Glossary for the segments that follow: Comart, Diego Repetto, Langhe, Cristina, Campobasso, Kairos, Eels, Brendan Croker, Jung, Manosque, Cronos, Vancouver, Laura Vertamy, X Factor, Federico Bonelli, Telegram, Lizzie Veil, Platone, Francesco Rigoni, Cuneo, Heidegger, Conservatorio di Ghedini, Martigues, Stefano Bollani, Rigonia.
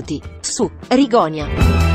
minuti, su Rigonia.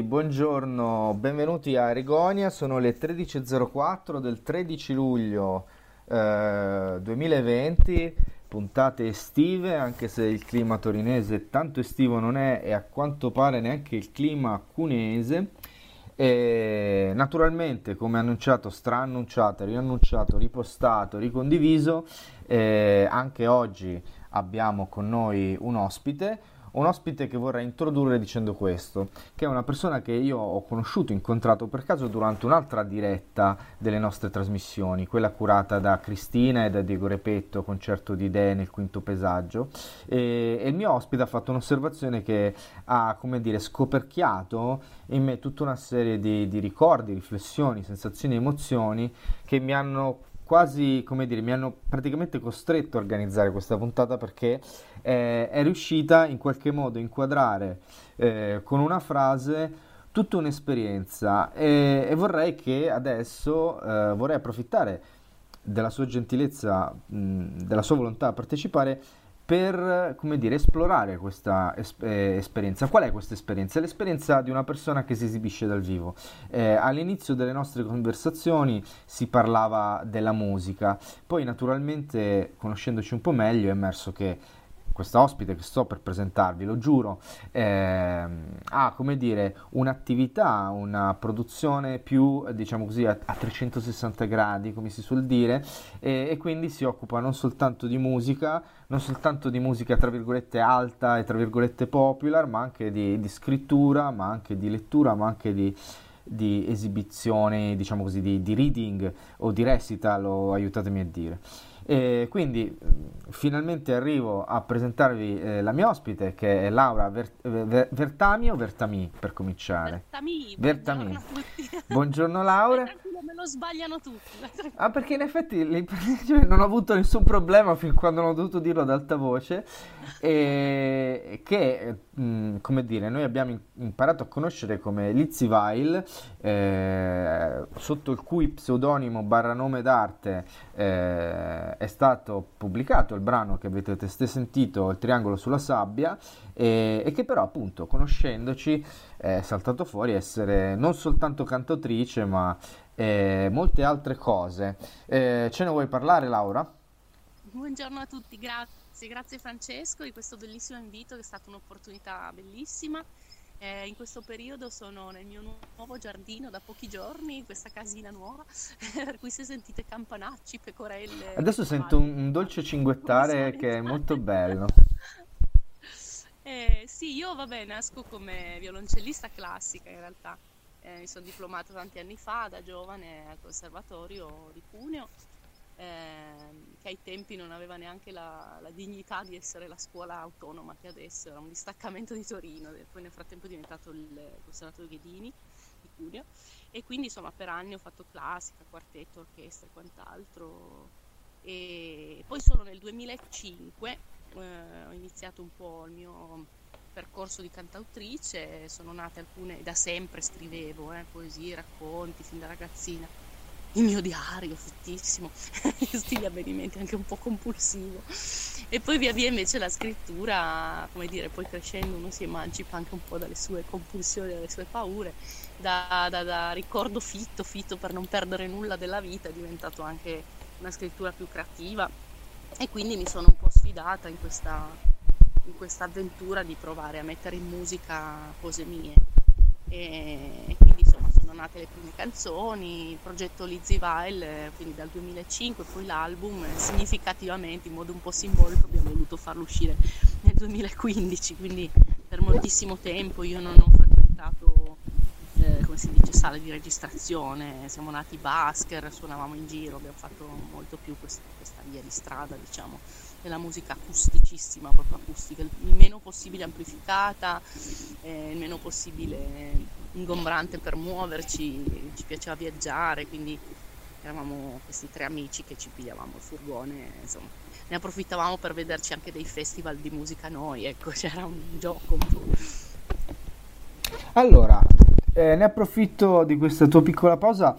Buongiorno, benvenuti a Rigonia, sono le 13.04 del 13 luglio 2020, puntate estive, anche se il clima torinese tanto estivo non è e a quanto pare neanche il clima cuneese. E naturalmente, come annunciato, straannunciato, riannunciato, ripostato, ricondiviso, anche oggi abbiamo con noi un ospite che vorrei introdurre dicendo questo, che è una persona che io ho conosciuto, incontrato per caso durante un'altra diretta delle nostre trasmissioni, quella curata da Cristina e da Diego Repetto, Concerto di idee nel quinto pesaggio, e il mio ospite ha fatto un'osservazione che ha, come dire, scoperchiato in me tutta una serie di ricordi, riflessioni, sensazioni, emozioni che mi hanno quasi, come dire, mi hanno praticamente costretto a organizzare questa puntata, perché è riuscita in qualche modo a inquadrare con una frase tutta un'esperienza, e vorrei che adesso vorrei approfittare della sua gentilezza, della sua volontà a partecipare per, come dire, esplorare questa esperienza. Qual è questa esperienza? È l'esperienza di una persona che si esibisce dal vivo. All'inizio delle nostre conversazioni si parlava della musica, poi naturalmente, conoscendoci un po' meglio, è emerso che questa ospite che sto per presentarvi, lo giuro, ha, come dire, un'attività, una produzione più, diciamo così, a 360 gradi, come si suol dire, e quindi si occupa non soltanto di musica, non soltanto di musica tra virgolette alta e tra virgolette popular, ma anche di scrittura, ma anche di lettura, ma anche di esibizioni, diciamo così, di reading o di recital, o aiutatemi a dire. E quindi finalmente arrivo a presentarvi la mia ospite, che è Laura Vertamy, o Vertamy per cominciare? Vertamy. Buongiorno Laura. Me lo sbagliano tutti. Ah, perché in effetti non ho avuto nessun problema fin quando non ho dovuto dirlo ad alta voce, e che, come dire, noi abbiamo imparato a conoscere come Lizzie Veil, sotto il cui pseudonimo barra nome d'arte è stato pubblicato il brano che avete testé sentito, Il triangolo sulla sabbia, e che però, appunto, conoscendoci è saltato fuori essere non soltanto cantautrice, ma molte altre cose. Ce ne vuoi parlare, Laura? Buongiorno a tutti, grazie Francesco di questo bellissimo invito, che è stata un'opportunità bellissima. In questo periodo sono nel mio nuovo giardino da pochi giorni, in questa casina nuova, per cui se sentite campanacci, pecorelle... Adesso sento un dolce cinguettare che è molto bello. Sì, io, vabbè, nasco come violoncellista classica in realtà. Mi sono diplomata tanti anni fa, da giovane, al Conservatorio di Cuneo, che ai tempi non aveva neanche la dignità di essere la scuola autonoma che adesso, era un distaccamento di Torino, poi nel frattempo è diventato il Conservatorio di Ghedini di Cuneo, e quindi insomma per anni ho fatto classica, quartetto, orchestra e quant'altro, e poi solo nel 2005 ho iniziato un po' il mio percorso di cantautrice. Sono nate alcune, da sempre scrivevo poesie, racconti, fin da ragazzina, il mio diario fittissimo, questi avvenimenti anche un po' compulsivo, e poi via via invece la scrittura, come dire, poi crescendo uno si emancipa anche un po' dalle sue compulsioni, dalle sue paure, da ricordo fitto per non perdere nulla della vita, è diventato anche una scrittura più creativa, e quindi mi sono un po' sfidata in questa avventura di provare a mettere in musica cose mie, e quindi insomma sono nate le prime canzoni, il progetto Lizzie Veil, quindi dal 2005, poi l'album significativamente, in modo un po' simbolico, abbiamo voluto farlo uscire nel 2015, quindi per moltissimo tempo io non ho frequentato come si dice, sale di registrazione, siamo nati busker, suonavamo in giro, abbiamo fatto molto più questa via di strada, diciamo, della musica acusticissima, proprio acustica, il meno possibile amplificata, il meno possibile ingombrante per muoverci, ci piaceva viaggiare, quindi eravamo questi tre amici che ci pigliavamo il furgone, insomma, ne approfittavamo per vederci anche dei festival di musica noi, ecco, c'era un gioco un po'. Allora, ne approfitto di questa tua piccola pausa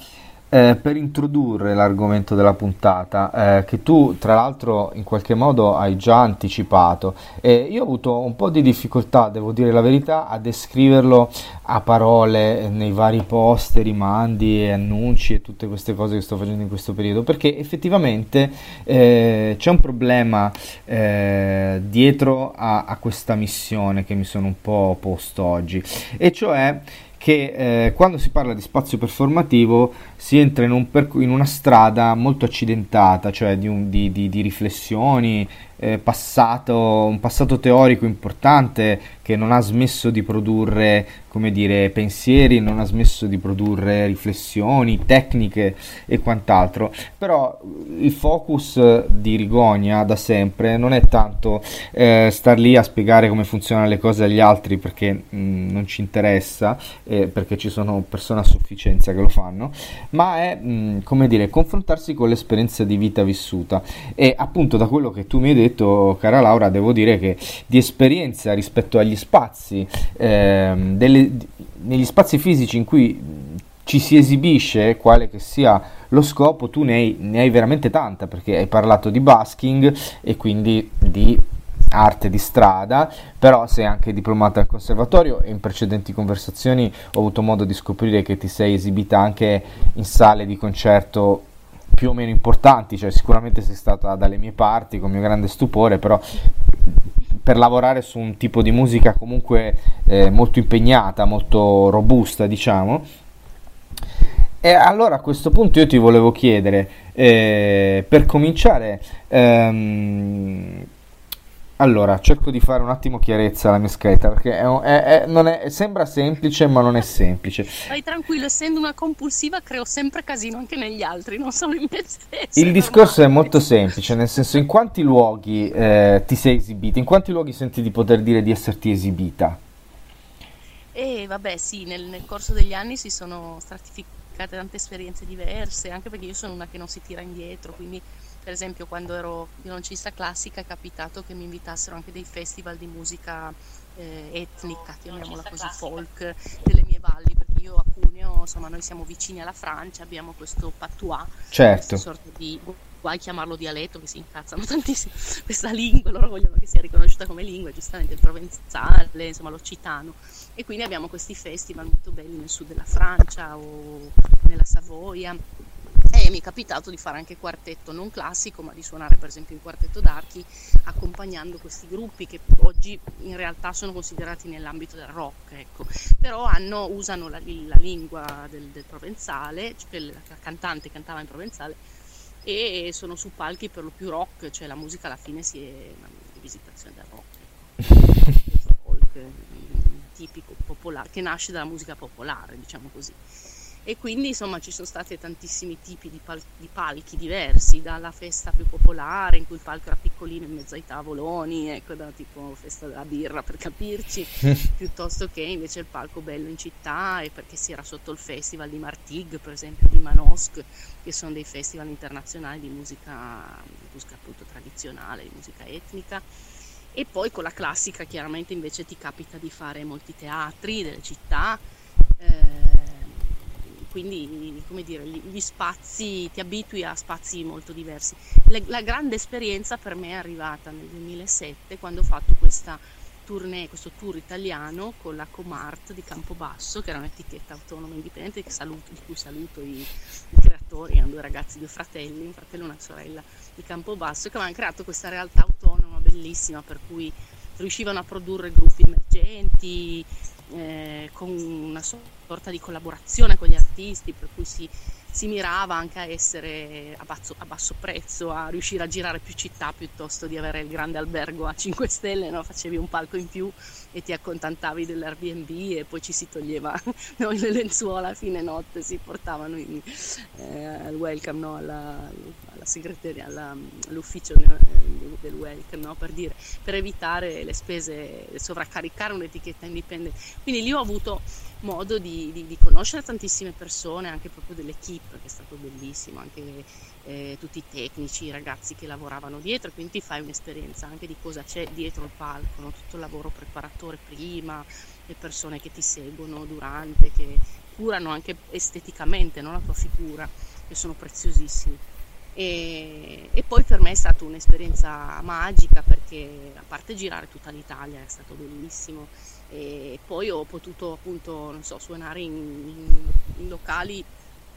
per introdurre l'argomento della puntata, che tu tra l'altro in qualche modo hai già anticipato. Io ho avuto un po' di difficoltà, devo dire la verità, a descriverlo a parole nei vari post, rimandi e annunci e tutte queste cose che sto facendo in questo periodo, perché effettivamente c'è un problema dietro a questa missione che mi sono un po' posto oggi, e cioè che quando si parla di spazio performativo si entra in una strada molto accidentata, cioè di riflessioni, un passato teorico importante che non ha smesso di produrre, come dire, pensieri, non ha smesso di produrre riflessioni, tecniche e quant'altro. Però il focus di Rigonia da sempre non è tanto star lì a spiegare come funzionano le cose agli altri, perché non ci interessa, perché ci sono persone a sufficienza che lo fanno, ma è come dire, confrontarsi con l'esperienza di vita vissuta. E appunto da quello che tu mi hai detto, cara Laura, devo dire che di esperienza rispetto agli spazi, negli spazi fisici in cui ci si esibisce, quale che sia lo scopo, tu ne hai veramente tanta, perché hai parlato di busking e quindi di arte di strada, però sei anche diplomata al Conservatorio, e in precedenti conversazioni ho avuto modo di scoprire che ti sei esibita anche in sale di concerto più o meno importanti, cioè sicuramente sei stata dalle mie parti, con mio grande stupore, però per lavorare su un tipo di musica comunque molto impegnata, molto robusta, diciamo. E allora a questo punto io ti volevo chiedere, per cominciare, allora cerco di fare un attimo chiarezza alla mia scheda, perché non è, sembra semplice ma non è semplice. Vai tranquillo, essendo una compulsiva creo sempre casino anche negli altri, non solo in me stesso. Il discorso è molto semplice, nel senso, in quanti luoghi ti sei esibita, in quanti luoghi senti di poter dire di esserti esibita? E vabbè sì, nel corso degli anni si sono stratificate tante esperienze diverse, anche perché io sono una che non si tira indietro, quindi per esempio quando ero violoncista classica è capitato che mi invitassero anche dei festival di musica etnica, chiamiamola così, folk, delle mie valli, perché io a Cuneo, insomma, noi siamo vicini alla Francia, abbiamo questo patois, certo, sorta di, guai chiamarlo dialetto, che si incazzano tantissimo, questa lingua, loro vogliono che sia riconosciuta come lingua, giustamente, il provenzale, insomma l'occitano, e quindi abbiamo questi festival molto belli nel sud della Francia o nella Savoia, e mi è capitato di fare anche quartetto non classico, ma di suonare per esempio il quartetto d'archi accompagnando questi gruppi che oggi in realtà sono considerati nell'ambito del rock, ecco, però usano la lingua del provenzale, cioè la cantante cantava in provenzale, e sono su palchi per lo più rock, cioè la musica alla fine si è una rivisitazione del rock, folk tipico popolare, che nasce dalla musica popolare, diciamo così. E quindi insomma ci sono stati tantissimi tipi di palchi diversi, dalla festa più popolare in cui il palco era piccolino in mezzo ai tavoloni, ecco, da tipo festa della birra per capirci, piuttosto che invece il palco bello in città, e perché si era sotto il festival di Martigues, per esempio, di Manosque, che sono dei festival internazionali di musica appunto tradizionale, di musica etnica. E poi con la classica chiaramente invece ti capita di fare molti teatri delle città, quindi, come dire, gli spazi, ti abitui a spazi molto diversi. La grande esperienza per me è arrivata nel 2007, quando ho fatto questo tour italiano con la Comart di Campobasso, che era un'etichetta autonoma indipendente di cui saluto i creatori, erano due ragazzi, due fratelli, un fratello e una sorella di Campobasso, che avevano creato questa realtà autonoma bellissima, per cui riuscivano a produrre gruppi emergenti, con una sorta di collaborazione con gli artisti, per cui si mirava anche a essere a basso prezzo, a riuscire a girare più città piuttosto di avere il grande albergo a 5 stelle, no? Facevi un palco in più e ti accontentavi dell'Airbnb, e poi ci si toglieva, no, le lenzuola a fine notte, si portavano al welcome, no? alla segreteria, all'ufficio del welcome, no? Per dire, per evitare le spese, sovraccaricare un'etichetta indipendente. Quindi lì ho avuto modo di conoscere tantissime persone, anche proprio dell'equipe, che è stato bellissimo, anche tutti i tecnici, i ragazzi che lavoravano dietro, quindi ti fai un'esperienza anche di cosa c'è dietro il palco, no? Tutto il lavoro preparatore prima, le persone che ti seguono durante, che curano anche esteticamente, no? La tua figura, che sono preziosissimi. E poi per me è stata un'esperienza magica, perché a parte girare tutta l'Italia è stato bellissimo, e poi ho potuto appunto, non so, suonare in locali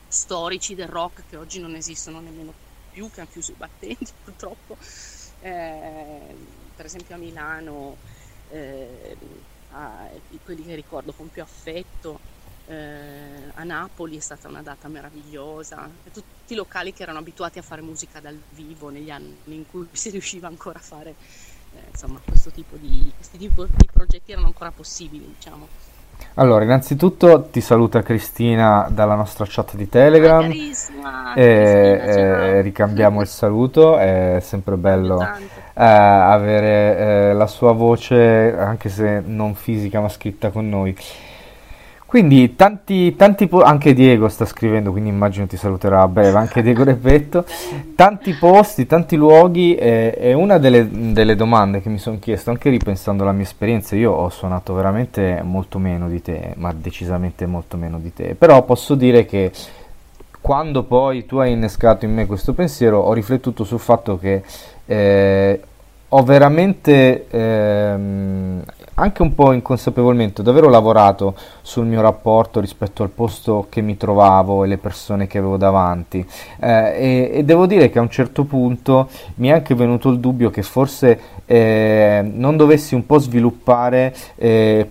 storici del rock che oggi non esistono nemmeno più, che hanno chiuso i battenti purtroppo, per esempio a Milano, quelli che ricordo con più affetto, a Napoli è stata una data meravigliosa, e tutti i locali che erano abituati a fare musica dal vivo negli anni in cui si riusciva ancora a fare, insomma, questi tipo di progetti erano ancora possibili, diciamo. Allora, innanzitutto ti saluta Cristina dalla nostra chat di Telegram, ricambiamo il saluto, è sempre bello avere la sua voce, anche se non fisica ma scritta con noi. Quindi tanti anche Diego sta scrivendo, quindi immagino ti saluterà a breve, anche Diego Repetto. Tanti posti, tanti luoghi, è una delle domande che mi sono chiesto, anche ripensando alla mia esperienza. Io ho suonato veramente molto meno di te, ma decisamente molto meno di te, però posso dire che quando poi tu hai innescato in me questo pensiero, ho riflettuto sul fatto che ho veramente, anche un po' inconsapevolmente, davvero lavorato sul mio rapporto rispetto al posto che mi trovavo e le persone che avevo davanti, e devo dire che a un certo punto mi è anche venuto il dubbio che forse non dovessi un po' sviluppare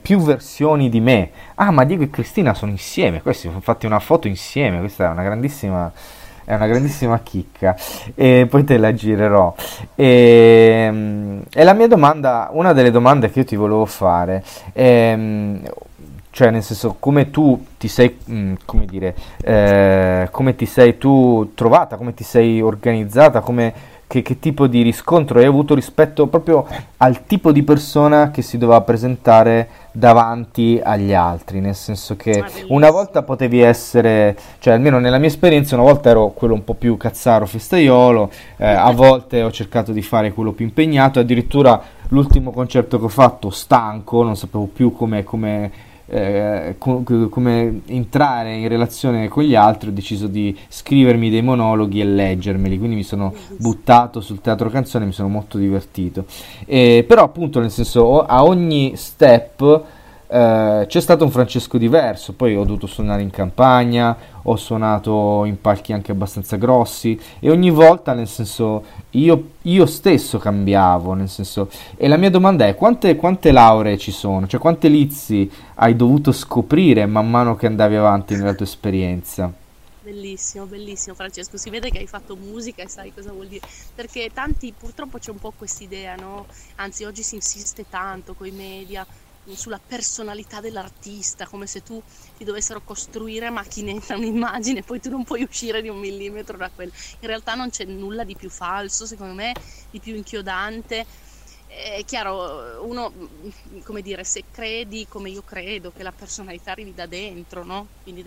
più versioni di me. Ah, ma Diego e Cristina sono insieme, questi sono fatti una foto insieme, questa è una grandissima... è una grandissima chicca, e poi te la girerò. E la mia domanda, una delle domande che io ti volevo fare, cioè nel senso, come tu ti sei, come dire, come ti sei tu trovata, come ti sei organizzata, come... Che tipo di riscontro hai avuto rispetto proprio al tipo di persona che si doveva presentare davanti agli altri, nel senso che una volta potevi essere, cioè almeno nella mia esperienza, una volta ero quello un po' più cazzaro, festaiolo, a volte ho cercato di fare quello più impegnato, addirittura l'ultimo concerto che ho fatto, stanco, non sapevo più come entrare in relazione con gli altri, ho deciso di scrivermi dei monologhi e leggermeli, quindi mi sono buttato sul teatro canzone, mi sono molto divertito, però appunto nel senso a ogni step c'è stato un Francesco diverso, poi ho dovuto suonare in campagna, ho suonato in palchi anche abbastanza grossi e ogni volta nel senso io stesso cambiavo, nel senso, e la mia domanda è quante lauree ci sono, cioè quante Lizzie hai dovuto scoprire man mano che andavi avanti nella tua esperienza? Bellissimo, bellissimo Francesco, si vede che hai fatto musica e sai cosa vuol dire, perché tanti, purtroppo c'è un po' quest'idea, no? Anzi oggi si insiste tanto coi media sulla personalità dell'artista, come se tu ti dovessero costruire a macchinetta un'immagine e poi tu non puoi uscire di un millimetro da quella. In realtà non c'è nulla di più falso, secondo me, di più inchiodante. È chiaro, uno, come dire, se credi come io credo, che la personalità arrivi da dentro, no? Quindi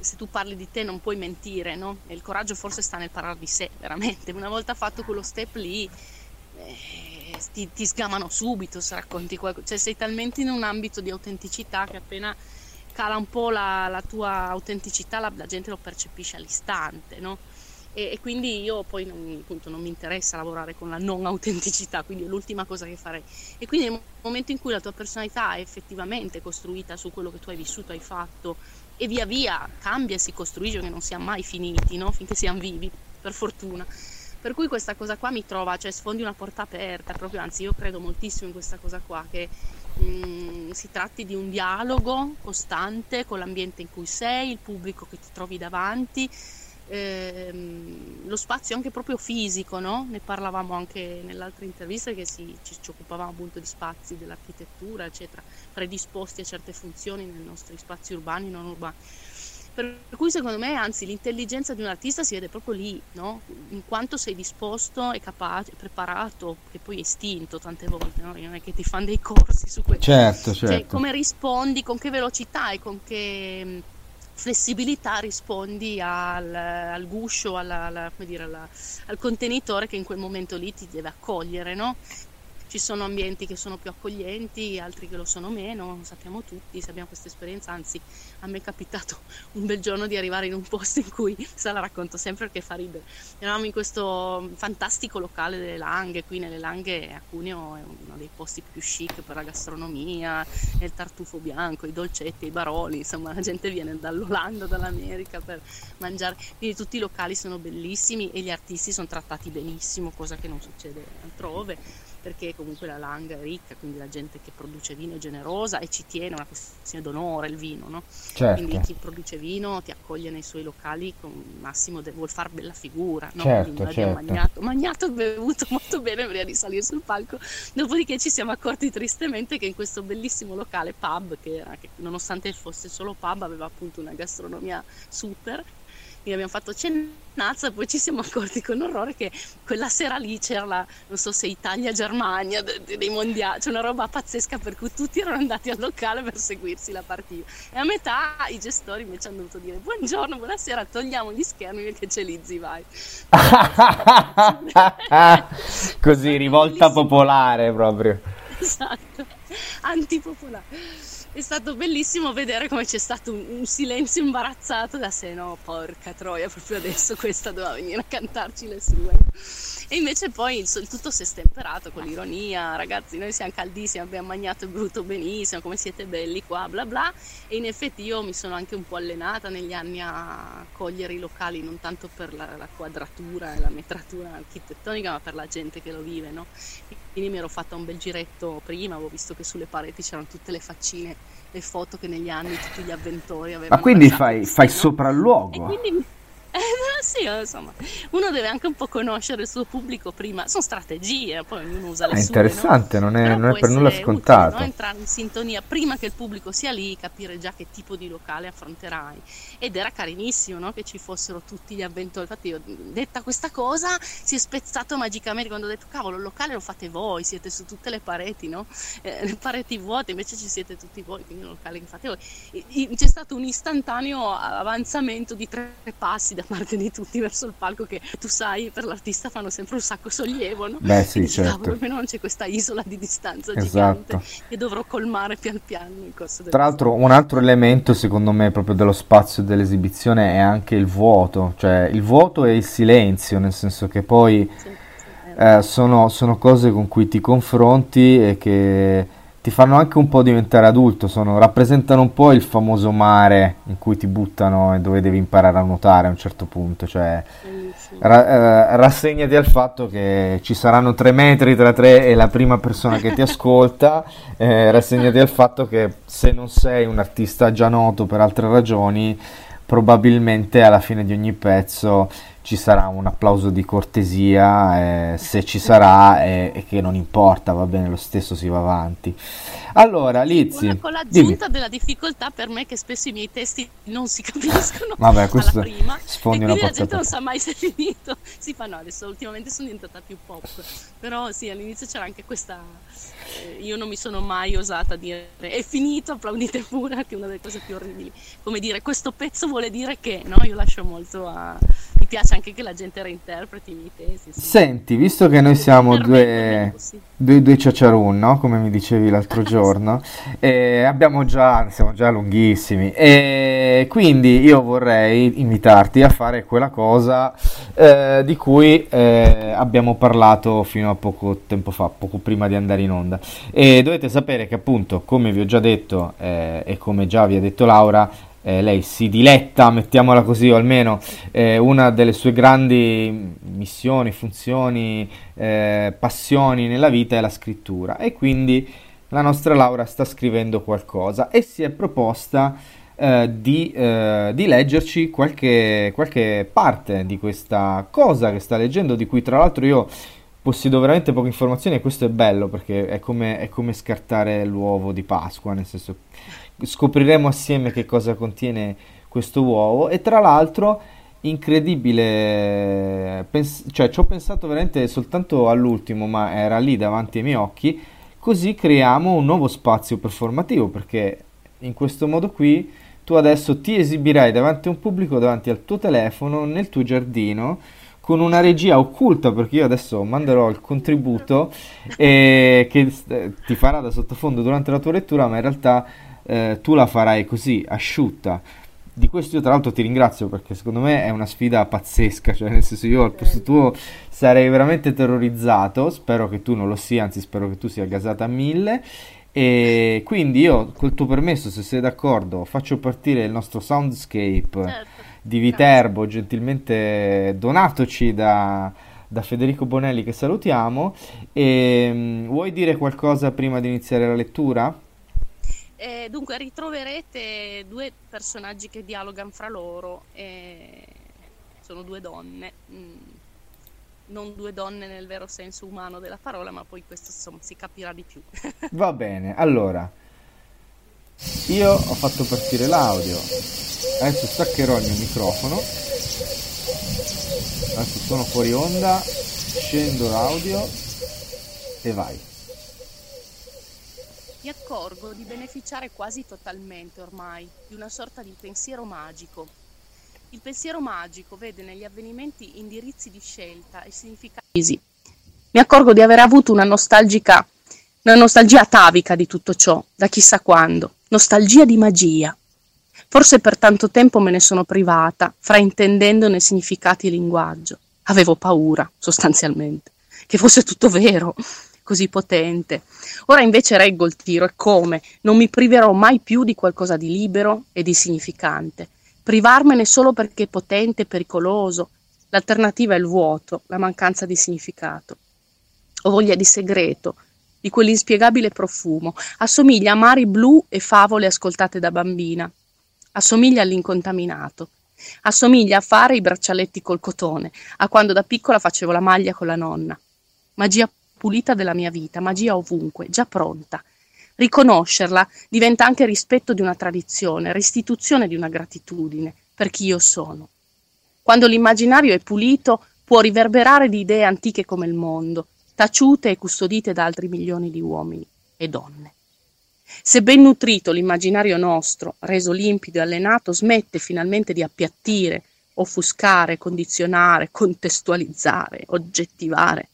se tu parli di te non puoi mentire, no? E il coraggio forse sta nel parlare di sé, veramente. Una volta fatto quello step lì... Ti sgamano subito se racconti qualcosa, cioè sei talmente in un ambito di autenticità che appena cala un po' la tua autenticità la gente lo percepisce all'istante, no? E quindi io poi non mi interessa lavorare con la non autenticità, quindi è l'ultima cosa che farei. E quindi nel momento in cui la tua personalità è effettivamente costruita su quello che tu hai vissuto, hai fatto, e via via cambia e si costruisce, che non siamo mai finiti, no? Finché siamo vivi, per fortuna. Per cui questa cosa qua mi trova, cioè sfondi una porta aperta, proprio, anzi io credo moltissimo in questa cosa qua, che si tratti di un dialogo costante con l'ambiente in cui sei, il pubblico che ti trovi davanti, lo spazio anche proprio fisico, no? Ne parlavamo anche nell'altra intervista, che ci occupavamo appunto di spazi, dell'architettura, eccetera, predisposti a certe funzioni nei nostri spazi urbani e non urbani. Per cui secondo me, anzi, l'intelligenza di un artista si vede proprio lì, no? In quanto sei disposto e capace, preparato, che poi è istinto tante volte, no? Non è che ti fanno dei corsi su questo. Certo. Cioè, come rispondi, con che velocità e con che flessibilità rispondi al guscio, al contenitore che in quel momento lì ti deve accogliere, no? Ci sono ambienti che sono più accoglienti, altri che lo sono meno, lo sappiamo tutti, se abbiamo questa esperienza, anzi a me è capitato un bel giorno di arrivare in un posto in cui, se la racconto sempre perché fa ridere, eravamo in questo fantastico locale delle Langhe, qui nelle Langhe a Cuneo è uno dei posti più chic per la gastronomia, il tartufo bianco, i dolcetti, i baroli, insomma la gente viene dall'Olanda, dall'America per mangiare, quindi tutti i locali sono bellissimi e gli artisti sono trattati benissimo, cosa che non succede altrove, perché comunque la Langhe è ricca, quindi la gente che produce vino è generosa e ci tiene, una questione d'onore il vino, no? Certo. Quindi chi produce vino ti accoglie nei suoi locali con massimo, vuol far bella figura, no? Certo, quindi certo. Abbiamo mangiato, bevuto molto bene prima di salire sul palco, dopodiché ci siamo accorti tristemente che in questo bellissimo locale pub, che nonostante fosse solo pub aveva appunto una gastronomia super, abbiamo fatto cennazza e poi ci siamo accorti con orrore che quella sera lì c'era non so se Italia-Germania dei mondiali, c'è una roba pazzesca, per cui tutti erano andati al locale per seguirsi la partita e a metà i gestori invece hanno dovuto dire buongiorno, buonasera, togliamo gli schermi perché c'è Lizzie, vai. Così, rivolta popolare proprio. Esatto, antipopolare. È stato bellissimo vedere come c'è stato un silenzio imbarazzato da sé, no, porca troia, proprio adesso questa doveva venire a cantarci le sue. E invece poi il tutto si è stemperato con l'ironia: ragazzi, noi siamo caldissimi, abbiamo mangiato il brutto benissimo, come siete belli qua, bla bla. E in effetti io mi sono anche un po' allenata negli anni a cogliere i locali, non tanto per la quadratura e la metratura architettonica, ma per la gente che lo vive, no? Quindi mi ero fatta un bel giretto prima, avevo visto che sulle pareti c'erano tutte le faccine, le foto che negli anni tutti gli avventori avevano. Ma quindi fai sopralluogo? E quindi sì, insomma, uno deve anche un po' conoscere il suo pubblico prima. Sono strategie, poi ognuno usa le sue. È interessante, no? non è per nulla scontato. Utile, no? Entrare in sintonia prima che il pubblico sia lì, capire già che tipo di locale affronterai. Ed era carinissimo, no? Che ci fossero tutti gli avventori. Infatti io, detta questa cosa, si è spezzato magicamente quando ho detto: cavolo, il locale lo fate voi, siete su tutte le pareti, no? Le pareti vuote, invece ci siete tutti voi, quindi il locale che fate voi. E c'è stato un istantaneo avanzamento di 3 passi da parte di tutti verso il palco, che tu sai per l'artista fanno sempre un sacco sollievo, no? Beh sì, e certo, almeno non c'è questa isola di distanza, esatto, gigante che dovrò colmare pian piano in corso del... Tra l'altro un altro elemento secondo me proprio dello spazio dell'esibizione è anche il vuoto, cioè il vuoto e il silenzio, nel senso che poi sono cose con cui ti confronti e che ti fanno anche un po' diventare adulto, rappresentano un po' il famoso mare in cui ti buttano e dove devi imparare a nuotare a un certo punto, cioè rassegnati al fatto che ci saranno 3 metri tra te e la prima persona che ti ascolta, rassegnati al fatto che se non sei un artista già noto per altre ragioni, probabilmente alla fine di ogni pezzo ci sarà un applauso di cortesia, se ci sarà, e che non importa, va bene lo stesso, si va avanti. Allora Lizzie, con l'aggiunta della difficoltà per me che spesso i miei testi non si capiscono. Vabbè, alla prima, e quindi la gente non sa mai se è finito. Sì, ma no, adesso ultimamente sono diventata più pop, però sì, all'inizio c'era anche questa, io non mi sono mai osata dire è finito, applaudite pure, che è una delle cose più orribili, come dire questo pezzo vuole dire che, no? Io lascio molto a... mi piace anche che la gente reinterpreti i miei tesi. Sì. Senti, visto che noi siamo due ciaciarun, no? Come mi dicevi l'altro giorno, siamo già lunghissimi, e quindi io vorrei invitarti a fare quella cosa di cui abbiamo parlato fino a poco tempo fa, poco prima di andare in onda. E dovete sapere che appunto, come vi ho già detto e come già vi ha detto Laura, lei si diletta, mettiamola così, o almeno una delle sue grandi missioni, funzioni, passioni nella vita è la scrittura, e quindi la nostra Laura sta scrivendo qualcosa e si è proposta di leggerci qualche parte di questa cosa che sta leggendo, di cui tra l'altro io possiedo veramente poche informazioni, e questo è bello perché è come scartare l'uovo di Pasqua, nel senso scopriremo assieme che cosa contiene questo uovo. E tra l'altro incredibile, cioè ci ho pensato veramente soltanto all'ultimo, ma era lì davanti ai miei occhi, così creiamo un nuovo spazio performativo, perché in questo modo qui tu adesso ti esibirai davanti a un pubblico, davanti al tuo telefono, nel tuo giardino, con una regia occulta, perché io adesso manderò il contributo che ti farà da sottofondo durante la tua lettura, ma in realtà tu la farai così, asciutta. Di questo io tra l'altro ti ringrazio, perché secondo me è una sfida pazzesca, cioè nel senso io al posto tuo sarei veramente terrorizzato, spero che tu non lo sia, anzi spero che tu sia gasata a 1000, e quindi io, col tuo permesso, se sei d'accordo, faccio partire il nostro soundscape. Certo. Di Viterbo, gentilmente donatoci da Federico Bonelli, che salutiamo. E vuoi dire qualcosa prima di iniziare la lettura? Dunque ritroverete 2 personaggi che dialogano fra loro, sono 2 donne, non 2 donne nel vero senso umano della parola, ma poi questo insomma si capirà di più. Va bene, allora io ho fatto partire l'audio. Adesso staccherò il mio microfono, adesso sono fuori onda, scendo l'audio e vai. Mi accorgo di beneficiare quasi totalmente ormai di una sorta di pensiero magico. Il pensiero magico vede negli avvenimenti indirizzi di scelta e significati. Mi accorgo di aver avuto una nostalgia atavica di tutto ciò, da chissà quando, nostalgia di magia. Forse per tanto tempo me ne sono privata, fraintendendone significati e linguaggio. Avevo paura, sostanzialmente, che fosse tutto vero, così potente. Ora invece reggo il tiro, e come? Non mi priverò mai più di qualcosa di libero e di significante. Privarmene solo perché è potente e pericoloso. L'alternativa è il vuoto, la mancanza di significato. Ho voglia di segreto, di quell'inspiegabile profumo. Assomiglia a mari blu e favole ascoltate da bambina. Assomiglia all'incontaminato. Assomiglia a fare i braccialetti col cotone, a quando da piccola facevo la maglia con la nonna. Magia pulita della mia vita, magia ovunque, già pronta. Riconoscerla diventa anche rispetto di una tradizione, restituzione di una gratitudine per chi io sono. Quando l'immaginario è pulito, può riverberare di idee antiche come il mondo, taciute e custodite da altri milioni di uomini e donne. Se ben nutrito l'immaginario nostro, reso limpido e allenato, smette finalmente di appiattire, offuscare, condizionare, contestualizzare, oggettivare.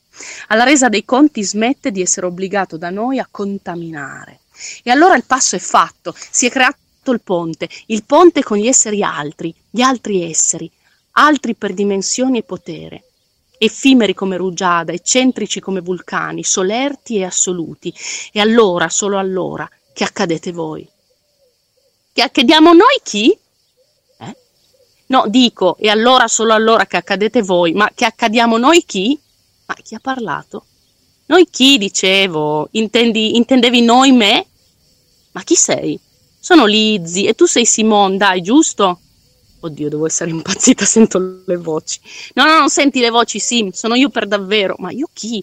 Alla resa dei conti smette di essere obbligato da noi a contaminare. E allora il passo è fatto, si è creato il ponte con gli esseri altri, gli altri esseri, altri per dimensioni e potere. Effimeri come rugiada, eccentrici come vulcani, solerti e assoluti. E allora, solo allora, che accadete voi? Che accadiamo noi chi? No, dico, e allora, solo allora che accadete voi, ma che accadiamo noi chi? Ma chi ha parlato? Noi chi, dicevo? Intendevi noi me? Ma chi sei? Sono Lizzie e tu sei Simon, dai, giusto? Oddio, devo essere impazzita, sento le voci. No, no, non senti le voci, sì, sono io per davvero. Ma io chi?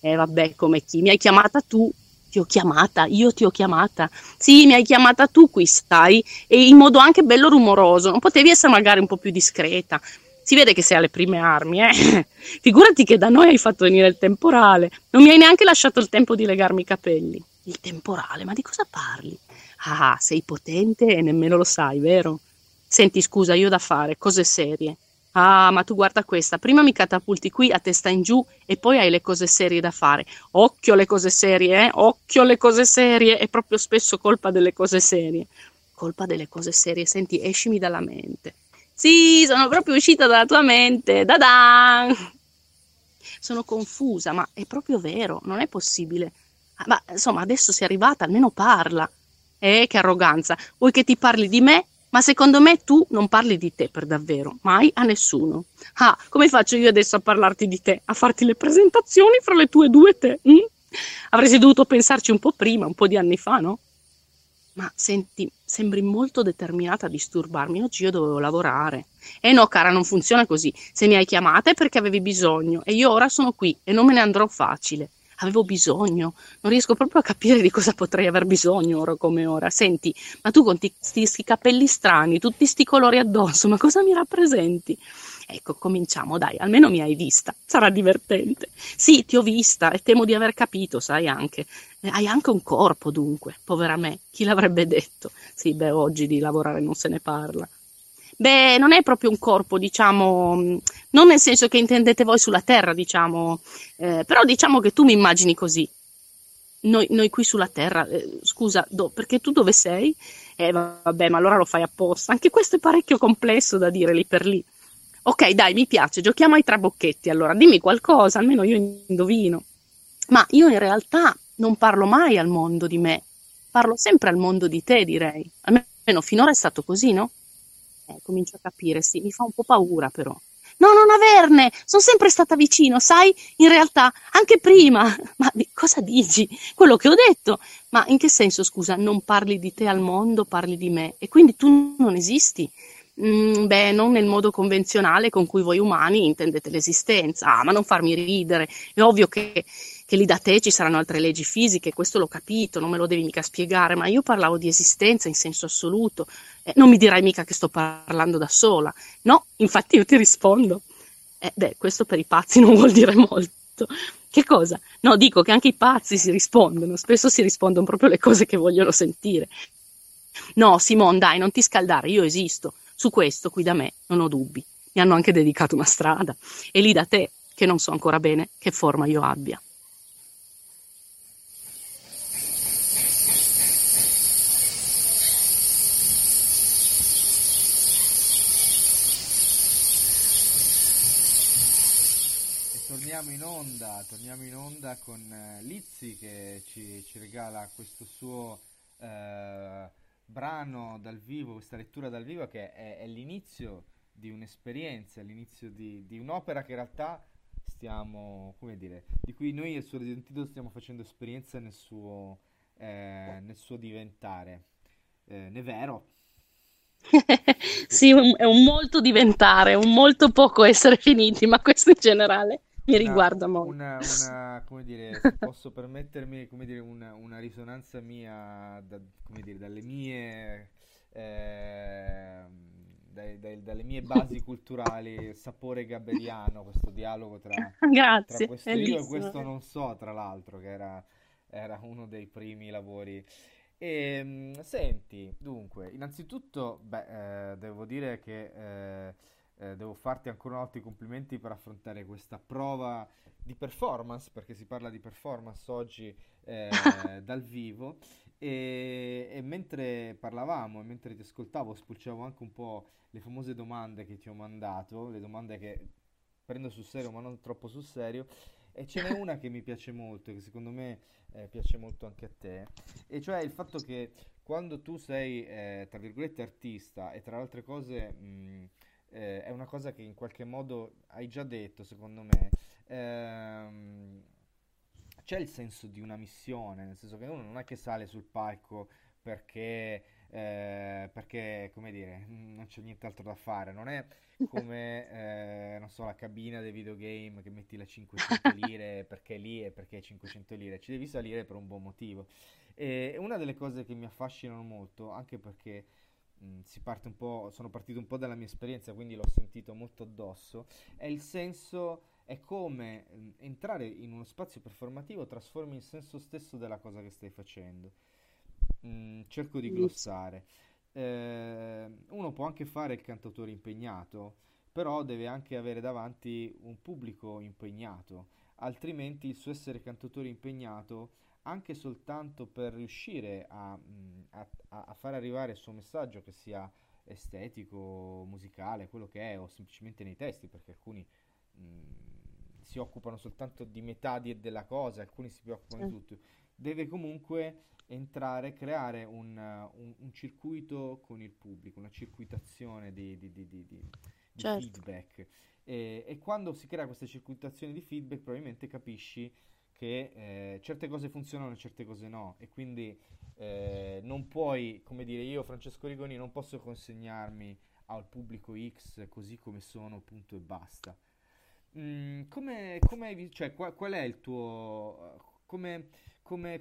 Vabbè, come chi? Mi hai chiamata tu, ti ho chiamata, io ti ho chiamata. Sì, mi hai chiamata tu qui, stai, e in modo anche bello rumoroso. Non potevi essere magari un po' più discreta? Si vede che sei alle prime armi, eh? Figurati che da noi hai fatto venire il temporale. Non mi hai neanche lasciato il tempo di legarmi i capelli. Il temporale? Ma di cosa parli? Ah, sei potente e nemmeno lo sai, vero? Senti, scusa, io ho da fare, cose serie. Ah, ma tu guarda questa, prima mi catapulti qui a testa in giù e poi hai le cose serie da fare. Occhio alle cose serie, eh? Occhio alle cose serie, è proprio spesso colpa delle cose serie. Colpa delle cose serie, senti, escimi dalla mente. Sì, sono proprio uscita dalla tua mente, da-da! Sono confusa, ma è proprio vero, non è possibile. Ma insomma, adesso sei arrivata, almeno parla. Che arroganza, vuoi che ti parli di me? Ma secondo me tu non parli di te per davvero, mai a nessuno. Ah, come faccio io adesso a parlarti di te? A farti le presentazioni fra le tue due te? Avresti dovuto pensarci un po' prima, un po' di anni fa, no? Ma senti, sembri molto determinata a disturbarmi, oggi io dovevo lavorare. No cara, non funziona così, se mi hai chiamata è perché avevi bisogno e io ora sono qui e non me ne andrò facile. Avevo bisogno, non riesco proprio a capire di cosa potrei aver bisogno ora come ora. Senti, ma tu con sti capelli strani, tutti sti colori addosso, ma cosa mi rappresenti? Ecco, cominciamo, dai, almeno mi hai vista, sarà divertente. Sì, ti ho vista e temo di aver capito, sai anche. Hai anche un corpo dunque, povera me, chi l'avrebbe detto? Sì, beh, oggi di lavorare non se ne parla. Beh, non è proprio un corpo, diciamo, non nel senso che intendete voi sulla Terra, diciamo, però diciamo che tu mi immagini così. Noi qui sulla Terra, scusa, perché tu dove sei? Vabbè, ma allora lo fai apposta. Anche questo è parecchio complesso da dire lì per lì. Ok, dai, mi piace, giochiamo ai trabocchetti, allora, dimmi qualcosa, almeno io indovino. Ma io in realtà non parlo mai al mondo di me, parlo sempre al mondo di te, direi. Almeno finora è stato così, no? Comincio a capire, sì, mi fa un po' paura però. No, non averne, sono sempre stata vicino, sai, in realtà, anche prima. Ma cosa dici? Quello che ho detto. Ma in che senso, scusa, non parli di te al mondo, parli di me, e quindi tu non esisti? Beh, non nel modo convenzionale con cui voi umani intendete l'esistenza. Ah, ma non farmi ridere, è ovvio che lì da te ci saranno altre leggi fisiche, questo l'ho capito, non me lo devi mica spiegare, ma io parlavo di esistenza in senso assoluto, non mi dirai mica che sto parlando da sola. No, infatti io ti rispondo, beh, questo per i pazzi non vuol dire molto. Che cosa? No, dico che anche i pazzi si rispondono, spesso si rispondono proprio le cose che vogliono sentire. No, Simon, dai, non ti scaldare, io esisto. Su questo qui da me non ho dubbi, mi hanno anche dedicato una strada, e lì da te che non so ancora bene che forma io abbia. Torniamo in onda con Lizzie che ci regala questo suo brano dal vivo, questa lettura dal vivo che è l'inizio di un'esperienza, l'inizio di un'opera che in realtà stiamo, come dire, di cui noi e il suo titolo stiamo facendo esperienza nel suo diventare. Ne vero? Sì, è un molto diventare, un molto poco essere finiti, ma questo in generale mi riguarda molto. Come dire, se posso permettermi, come dire, una risonanza mia, dalle mie dalle mie basi culturali, sapore gabberiano, questo dialogo tra questo io e questo non so, tra l'altro, che era uno dei primi lavori. E, senti, dunque, innanzitutto devo dire che devo farti ancora una volta i complimenti per affrontare questa prova di performance, perché si parla di performance oggi dal vivo, e mentre parlavamo e mentre ti ascoltavo spulciavo anche un po' le famose domande che ti ho mandato, le domande che prendo sul serio ma non troppo sul serio. E ce n'è una che mi piace molto, che secondo me piace molto anche a te, e cioè il fatto che quando tu sei, tra virgolette, artista, e tra le altre cose è una cosa che in qualche modo hai già detto, secondo me, c'è il senso di una missione, nel senso che uno non è che sale sul palco perché come dire, non c'è nient'altro da fare, non è come non so, la cabina dei videogame che metti la 500 lire perché lì e perché 500 lire, ci devi salire per un buon motivo. E una delle cose che mi affascinano molto, anche perché sono partito un po' dalla mia esperienza, quindi l'ho sentito molto addosso, è il senso, è come entrare in uno spazio performativo trasformi il senso stesso della cosa che stai facendo. Cerco di glossare. Uno può anche fare il cantautore impegnato, però deve anche avere davanti un pubblico impegnato, altrimenti il suo essere cantautore impegnato, anche soltanto per riuscire a far arrivare il suo messaggio, che sia estetico, musicale, quello che è, o semplicemente nei testi, perché alcuni si occupano soltanto di metà della cosa, alcuni si preoccupano di tutto, deve comunque creare un circuito con il pubblico, una circuitazione di feedback, e quando si crea questa circuitazione di feedback probabilmente capisci che certe cose funzionano e certe cose no, e quindi non puoi, come dire, io Francesco Rigoni non posso consegnarmi al pubblico X così come sono, punto e basta. Qual è il tuo... Come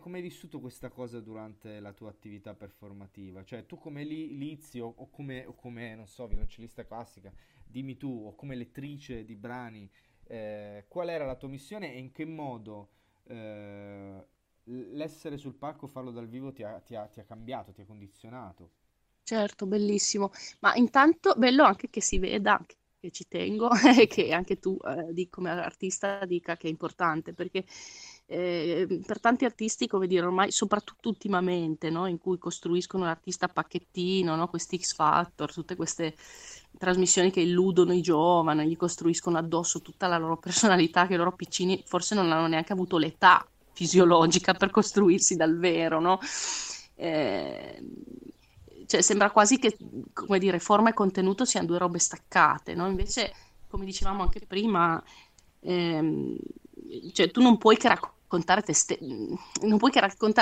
hai vissuto questa cosa durante la tua attività performativa? Cioè, tu come Lizzie o come non so, violoncellista classica, dimmi tu, o come lettrice di brani, qual era la tua missione e in che modo l'essere sul palco, farlo dal vivo, ti ha cambiato, ti ha condizionato? Certo, bellissimo. Ma intanto bello anche che si veda, anche che ci tengo, e che anche tu come artista dica che è importante, perché... per tanti artisti, come dire, ormai, soprattutto ultimamente, no? In cui costruiscono l'artista a pacchettino, no? Questi X Factor, tutte queste trasmissioni che illudono i giovani, gli costruiscono addosso tutta la loro personalità, che i loro piccini forse non hanno neanche avuto l'età fisiologica per costruirsi dal vero, no? Cioè, sembra quasi che, come dire, forma e contenuto siano due robe staccate, no? Invece, come dicevamo anche prima, cioè, tu non puoi che raccontare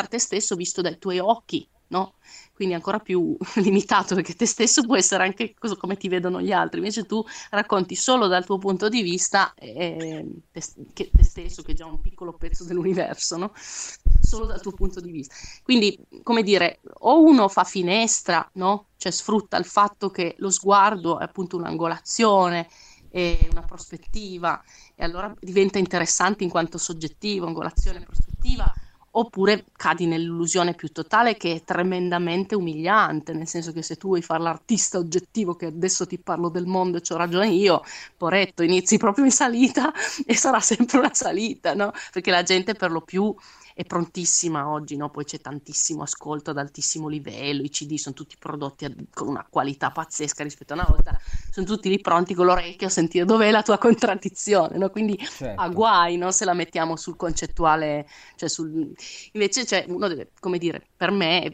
te stesso visto dai tuoi occhi, no? Quindi ancora più limitato, perché te stesso può essere anche come ti vedono gli altri, invece tu racconti solo dal tuo punto di vista te stesso, che è già un piccolo pezzo dell'universo, no? Solo dal tuo punto di vista. Quindi, come dire, o uno fa finestra, no? Cioè sfrutta il fatto che lo sguardo è appunto un'angolazione, è una prospettiva, e allora diventa interessante in quanto soggettivo, angolazione, prospettiva, oppure cadi nell'illusione più totale, che è tremendamente umiliante, nel senso che se tu vuoi fare l'artista oggettivo, che adesso ti parlo del mondo e c'ho ragione io, poretto, inizi proprio in salita e sarà sempre una salita, no? Perché la gente per lo più è prontissima oggi, no? Poi c'è tantissimo ascolto ad altissimo livello, i CD sono tutti prodotti con una qualità pazzesca rispetto a una volta, sono tutti lì pronti con l'orecchio a sentire dov'è la tua contraddizione, no? Quindi certo. A guai, no? Se la mettiamo sul concettuale, cioè sul... invece cioè, uno deve, come dire, per me è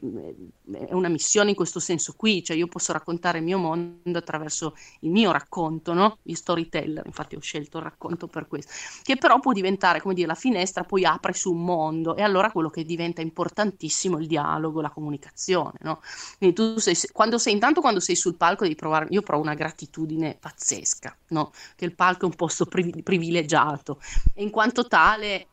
una missione in questo senso qui, cioè io posso raccontare il mio mondo attraverso il mio racconto, no? Gli storyteller, infatti ho scelto il racconto per questo, che però può diventare, come dire, la finestra poi apre su un mondo, e allora quello che diventa importantissimo è il dialogo, la comunicazione, no? Quindi tu sei, quando sei sul palco devi provare, io provo una gratitudine pazzesca, no? Che il palco è un posto privilegiato, e in quanto tale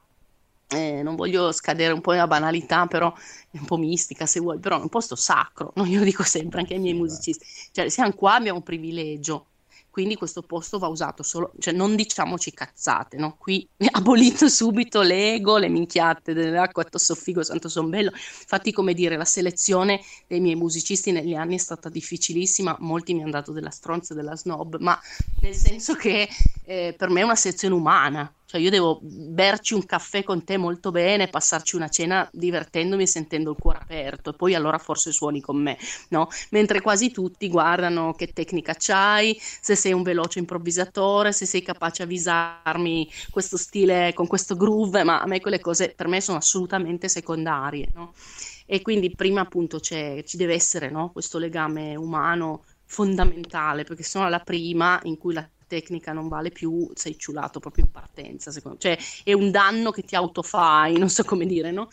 non voglio scadere un po' nella banalità, però è un po' mistica se vuoi, però è un posto sacro, no? Io lo dico sempre anche ai miei musicisti, cioè siamo qua, abbiamo un privilegio, quindi questo posto va usato solo, cioè non diciamoci cazzate, no? Qui abolito subito l'ego, le minchiate dell'acqua, quanto so figo, santo son bello. Infatti, come dire, la selezione dei miei musicisti negli anni è stata difficilissima, molti mi hanno dato della stronza, della snob, ma nel senso che per me è una selezione umana, cioè io devo berci un caffè con te molto bene, passarci una cena divertendomi e sentendo il cuore aperto, e poi allora forse suoni con me, no? Mentre quasi tutti guardano che tecnica c'hai, se sei un veloce improvvisatore, se sei capace a avvisarmi questo stile con questo groove, ma a me quelle cose per me sono assolutamente secondarie, no? E quindi prima appunto ci deve essere, no? Questo legame umano fondamentale, perché sennò la prima in cui la tecnica non vale più, sei ciulato proprio in partenza, secondo me. Cioè è un danno che ti autofai, non so come dire, no?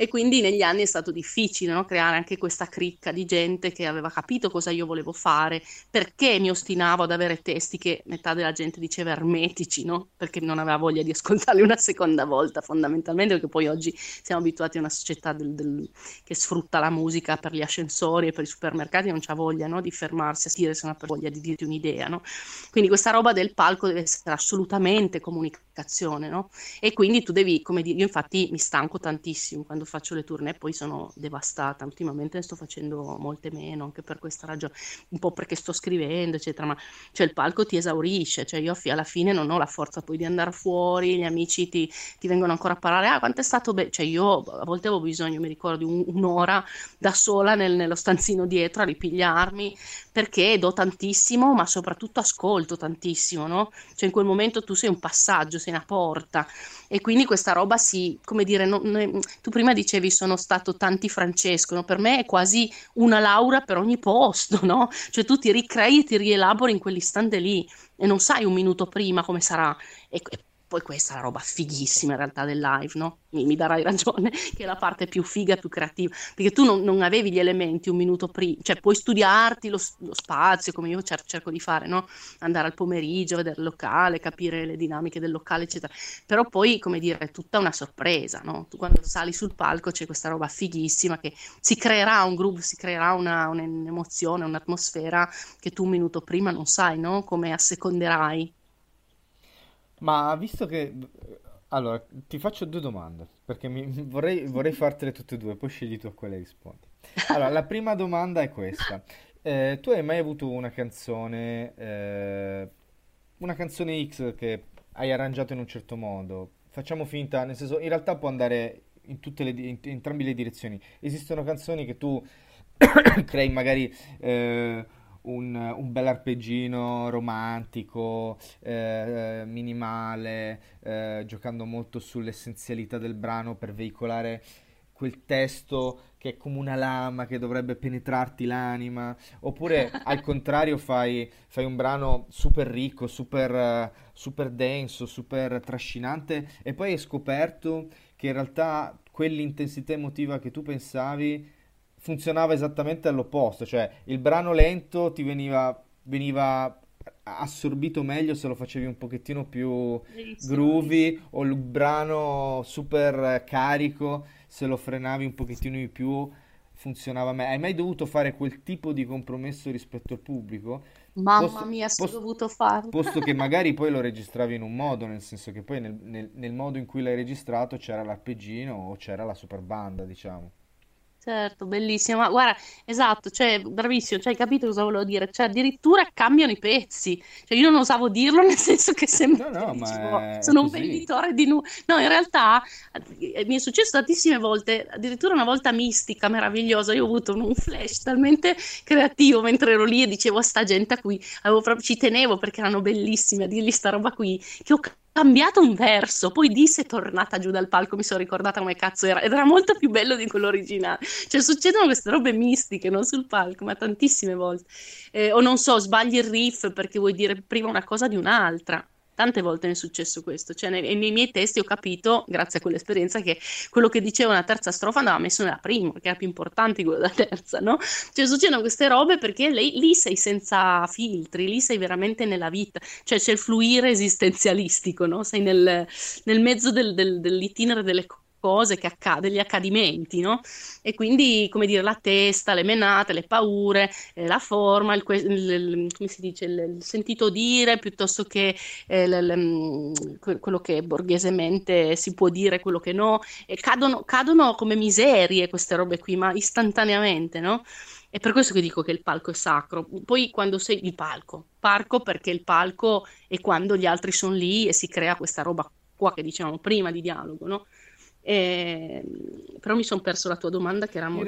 E quindi negli anni è stato difficile, no? Creare anche questa cricca di gente che aveva capito cosa io volevo fare, perché mi ostinavo ad avere testi che metà della gente diceva ermetici, no? Perché non aveva voglia di ascoltarli una seconda volta, fondamentalmente, perché poi oggi siamo abituati a una società che sfrutta la musica per gli ascensori e per i supermercati, non c'ha voglia, no? Di fermarsi a dire se non ha voglia di dirti un'idea, no? Quindi questa roba del palco deve essere assolutamente comunicazione, no? E quindi tu devi, come dire, io infatti mi stanco tantissimo quando faccio le tournée, poi sono devastata, ultimamente ne sto facendo molte meno anche per questa ragione, un po' perché sto scrivendo eccetera, ma cioè il palco ti esaurisce, cioè io alla fine non ho la forza poi di andare fuori, gli amici ti vengono ancora a parlare, ah quanto è stato bello, cioè io a volte avevo bisogno, mi ricordo, di un'ora da sola nello stanzino dietro a ripigliarmi, perché do tantissimo ma soprattutto ascolto tantissimo, no? Cioè in quel momento tu sei un passaggio, sei una porta, e quindi questa roba si, come dire, tu prima dicevi sono stato tanti Francesco, no? Per me è quasi una Laura per ogni posto, no? Cioè tu ti ricrei e ti rielabori in quell'istante lì e non sai un minuto prima come sarà, e poi questa è la roba fighissima in realtà del live, no? Mi darai ragione che è la parte più figa, più creativa, perché tu non avevi gli elementi un minuto prima, cioè puoi studiarti lo spazio, come io cerco di fare, no? Andare al pomeriggio, vedere il locale, capire le dinamiche del locale eccetera, però poi, come dire, è tutta una sorpresa, no? Tu quando sali sul palco c'è questa roba fighissima che si creerà un groove, si creerà un'emozione, un'atmosfera che tu un minuto prima non sai, no? Come asseconderai. Ma visto che... Allora, ti faccio due domande, perché vorrei fartele tutte e due, poi scegli tu a quale rispondi. Allora, la prima domanda è questa. Tu hai mai avuto una canzone X che hai arrangiato in un certo modo? Facciamo finta, nel senso, in realtà può andare in tutte in entrambe le direzioni. Esistono canzoni che tu crei magari... Un bel arpeggino romantico, minimale, giocando molto sull'essenzialità del brano per veicolare quel testo che è come una lama che dovrebbe penetrarti l'anima, oppure al contrario fai un brano super ricco, super denso, super trascinante, e poi hai scoperto che in realtà quell'intensità emotiva che tu pensavi funzionava esattamente all'opposto, cioè il brano lento ti veniva assorbito meglio se lo facevi un pochettino più groovy, o il brano super carico se lo frenavi un pochettino di più funzionava meglio. Hai mai dovuto fare quel tipo di compromesso rispetto al pubblico? Mamma mia, ho dovuto farlo. Posto che magari poi lo registravi in un modo, nel senso che poi nel modo in cui l'hai registrato c'era l'arpeggino o c'era la super banda, diciamo. Certo, bellissima. Ma guarda, esatto, cioè, bravissimo, cioè, hai capito cosa volevo dire? Cioè, addirittura cambiano i pezzi. Cioè, io non osavo dirlo, nel senso che sembra sono un venditore di nulla. No, in realtà mi è successo tantissime volte, addirittura una volta mistica, meravigliosa. Io ho avuto un flash talmente creativo mentre ero lì e dicevo a sta gente qui, ci tenevo perché erano bellissime a dirgli sta roba qui, che ho cambiato un verso, poi disse tornata giù dal palco, mi sono ricordata come cazzo era, ed era molto più bello di quello originale. Cioè succedono queste robe mistiche, non sul palco, ma tantissime volte. O non so, sbagli il riff perché vuoi dire prima una cosa di un'altra. Tante volte mi è successo questo, cioè nei miei testi ho capito, grazie a quell'esperienza, che quello che diceva una terza strofa andava messo nella prima, che era più importante quello della terza, no? Cioè succedono queste robe perché lì sei senza filtri, lì sei veramente nella vita, cioè c'è il fluire esistenzialistico, no? Sei nel mezzo dell'itinere delle cose che accade, gli accadimenti, no? E quindi, come dire, la testa, le menate, le paure, la forma, come si dice, il sentito dire, piuttosto che quello che borghesemente si può dire, quello che no, e cadono come miserie queste robe qui, ma istantaneamente, no? È per questo che dico che il palco è sacro. Poi quando sei il palco, perché il palco è quando gli altri sono lì e si crea questa roba qua che dicevamo prima di dialogo, no? Però mi sono perso la tua domanda, che era in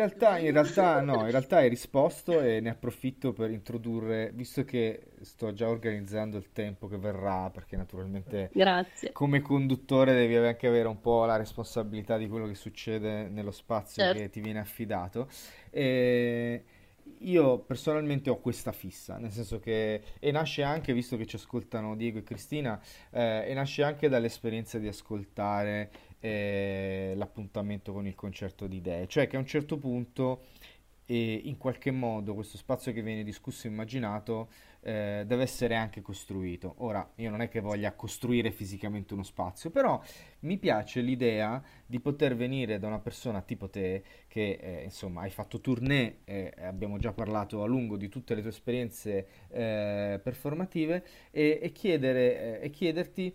realtà hai risposto, e ne approfitto per introdurre, visto che sto già organizzando il tempo che verrà, perché naturalmente come conduttore devi anche avere un po' la responsabilità di quello che succede nello spazio che ti viene affidato. Io personalmente ho questa fissa, nel senso che, e nasce anche, visto che ci ascoltano Diego e Cristina, e nasce anche dall'esperienza di ascoltare l'appuntamento con il concerto di idee, cioè che a un certo punto in qualche modo questo spazio che viene discusso e immaginato deve essere anche costruito. Ora, io non è che voglia costruire fisicamente uno spazio, però mi piace l'idea di poter venire da una persona tipo te, che insomma hai fatto tournée, abbiamo già parlato a lungo di tutte le tue esperienze performative, e chiederti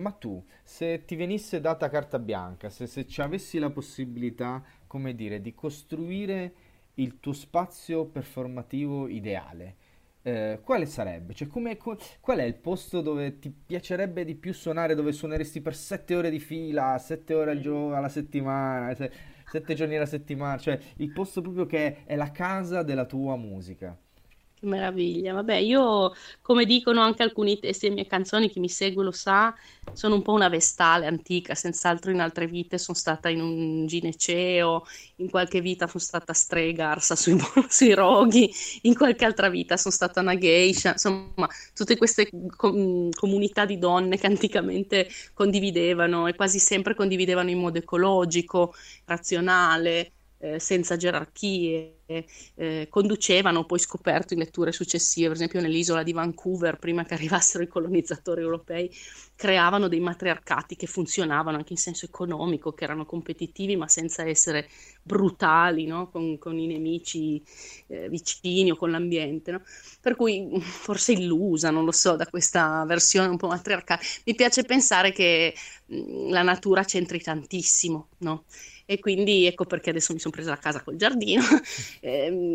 ma tu, se ti venisse data carta bianca, se ci avessi la possibilità, come dire, di costruire il tuo spazio performativo ideale, quale sarebbe? Cioè, qual è il posto dove ti piacerebbe di più suonare, dove suoneresti per 7 ore di fila, 7 ore al giorno, alla settimana, 7 giorni alla settimana, cioè il posto proprio che è la casa della tua musica? Che meraviglia. Vabbè, io, come dicono anche alcuni testi delle mie canzoni, chi mi segue lo sa, sono un po' una vestale antica, senz'altro in altre vite sono stata in un gineceo, in qualche vita sono stata strega, arsa sui roghi, in qualche altra vita sono stata una geisha, insomma tutte queste comunità di donne che anticamente condividevano, e quasi sempre condividevano in modo ecologico, razionale, senza gerarchie, conducevano, poi scoperto in letture successive, per esempio nell'isola di Vancouver, prima che arrivassero i colonizzatori europei, creavano dei matriarcati che funzionavano anche in senso economico, che erano competitivi ma senza essere brutali, no? con i nemici vicini o con l'ambiente, no? Per cui forse illusa, non lo so, da questa versione un po' matriarcale. Mi piace pensare che la natura c'entri tantissimo, no? E quindi ecco perché adesso mi sono presa la casa col giardino.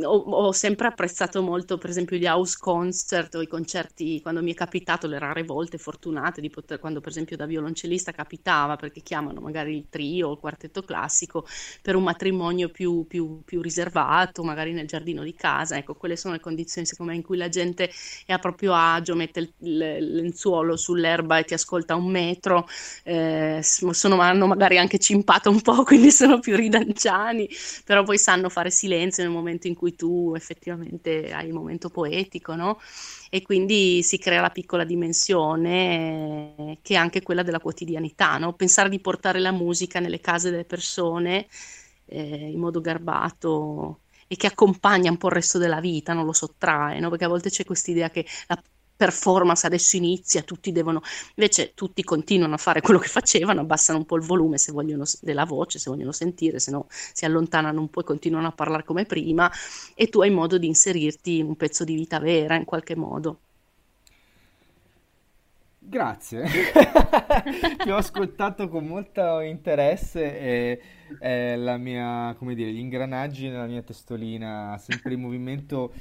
Ho sempre apprezzato molto, per esempio, gli house concert, o i concerti, quando mi è capitato, le rare volte fortunate di poter, quando per esempio da violoncellista capitava, perché chiamano magari il trio o il quartetto classico per un matrimonio più riservato, magari nel giardino di casa. Ecco, quelle sono le condizioni, secondo me, in cui la gente è a proprio agio, mette il lenzuolo sull'erba e ti ascolta a 1 metro, hanno magari anche cimpato un po', quindi sono più ridanciani, però poi sanno fare silenzio nel momento in cui tu effettivamente hai il momento poetico, no? E quindi si crea la piccola dimensione, che è anche quella della quotidianità, no? Pensare di portare la musica nelle case delle persone in modo garbato, e che accompagna un po' il resto della vita, non lo sottrae, no? Perché a volte c'è quest'idea che la performance adesso inizia, tutti devono, invece tutti continuano a fare quello che facevano, abbassano un po' il volume se vogliono della voce, se vogliono sentire, se no si allontanano un po' e continuano a parlare come prima, e tu hai modo di inserirti in un pezzo di vita vera in qualche modo. Grazie, ti ho ascoltato con molto interesse e la mia, come dire, gli ingranaggi nella mia testolina sempre in movimento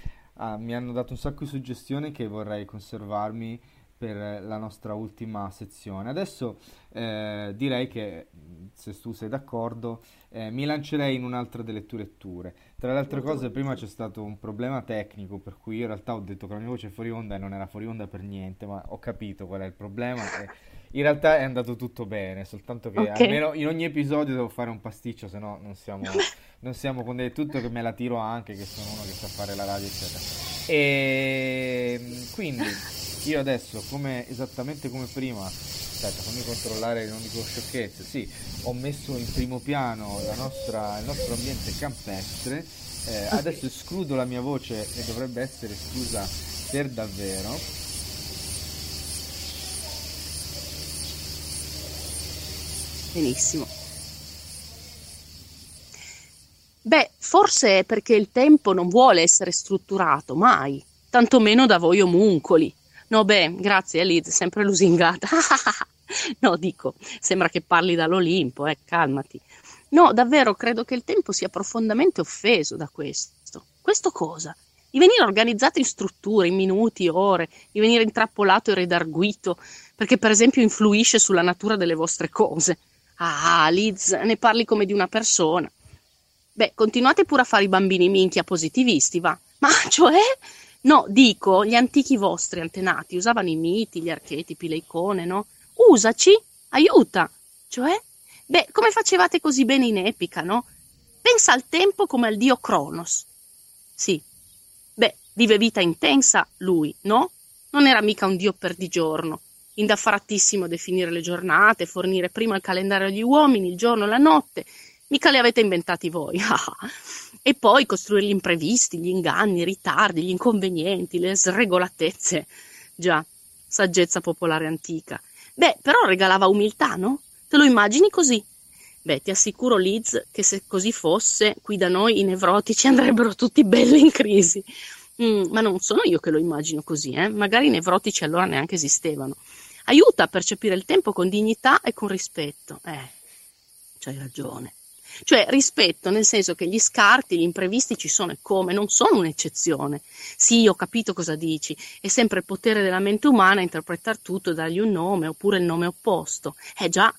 mi hanno dato un sacco di suggestioni che vorrei conservarmi per la nostra ultima sezione. Adesso direi che, se tu sei d'accordo, mi lancerei in un'altra delle tue letture. Tra le altre cose, prima c'è stato un problema tecnico, per cui io in realtà ho detto che la mia voce è fuori onda e non era fuori onda per niente, ma ho capito qual è il problema e in realtà è andato tutto bene, soltanto che almeno in ogni episodio devo fare un pasticcio, se no non siamo con del tutto, che me la tiro anche, che sono uno che sa fare la radio eccetera. E quindi io adesso, come esattamente come prima, aspetta, fammi controllare che non dico sciocchezze, sì, ho messo in primo piano il nostro ambiente campestre, adesso escludo la mia voce e dovrebbe essere esclusa per davvero. Benissimo. Beh, forse è perché il tempo non vuole essere strutturato mai, tantomeno da voi omuncoli. No, beh, grazie Liz, sempre lusingata. No, dico, sembra che parli dall'Olimpo, calmati. No, davvero, credo che il tempo sia profondamente offeso da questo. Questo cosa? Di venire organizzato in strutture, in minuti, ore, di venire intrappolato e redarguito, perché per esempio influisce sulla natura delle vostre cose. Ah, Liz, ne parli come di una persona. Beh, continuate pure a fare i bambini minchia positivisti, va. Ma cioè... No, dico, gli antichi vostri antenati usavano i miti, gli archetipi, le icone, no? Usaci, aiuta! Cioè? Beh, come facevate così bene in epica, no? Pensa al tempo come al dio Cronos. Sì. Beh, vive vita intensa lui, no? Non era mica un dio per di giorno. Indaffaratissimo a definire le giornate, fornire prima il calendario agli uomini, il giorno, la notte... Mica li avete inventati voi. E poi costruire gli imprevisti, gli inganni, i ritardi, gli inconvenienti, le sregolatezze. Già, saggezza popolare antica. Beh, però regalava umiltà, no? Te lo immagini così? Beh, ti assicuro, Liz, che se così fosse, qui da noi i nevrotici andrebbero tutti belli in crisi. Ma non sono io che lo immagino così, eh? Magari i nevrotici allora neanche esistevano. Aiuta a percepire il tempo con dignità e con rispetto. C'hai ragione. Cioè rispetto, nel senso che gli scarti, gli imprevisti ci sono e come, non sono un'eccezione. Sì, ho capito cosa dici, è sempre il potere della mente umana interpretare tutto, dargli un nome oppure il nome opposto. Già,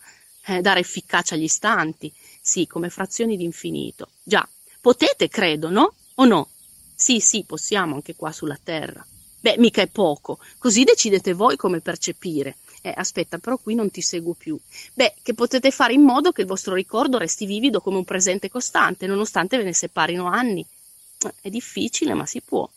dare efficacia agli istanti, sì, come frazioni di infinito. Già, potete, credo, no? O no? Sì, possiamo anche qua sulla terra. Beh, mica è poco, così decidete voi come percepire. Aspetta, però qui non ti seguo più. Beh, che potete fare in modo che il vostro ricordo resti vivido come un presente costante, nonostante ve ne separino anni. È difficile, ma si può.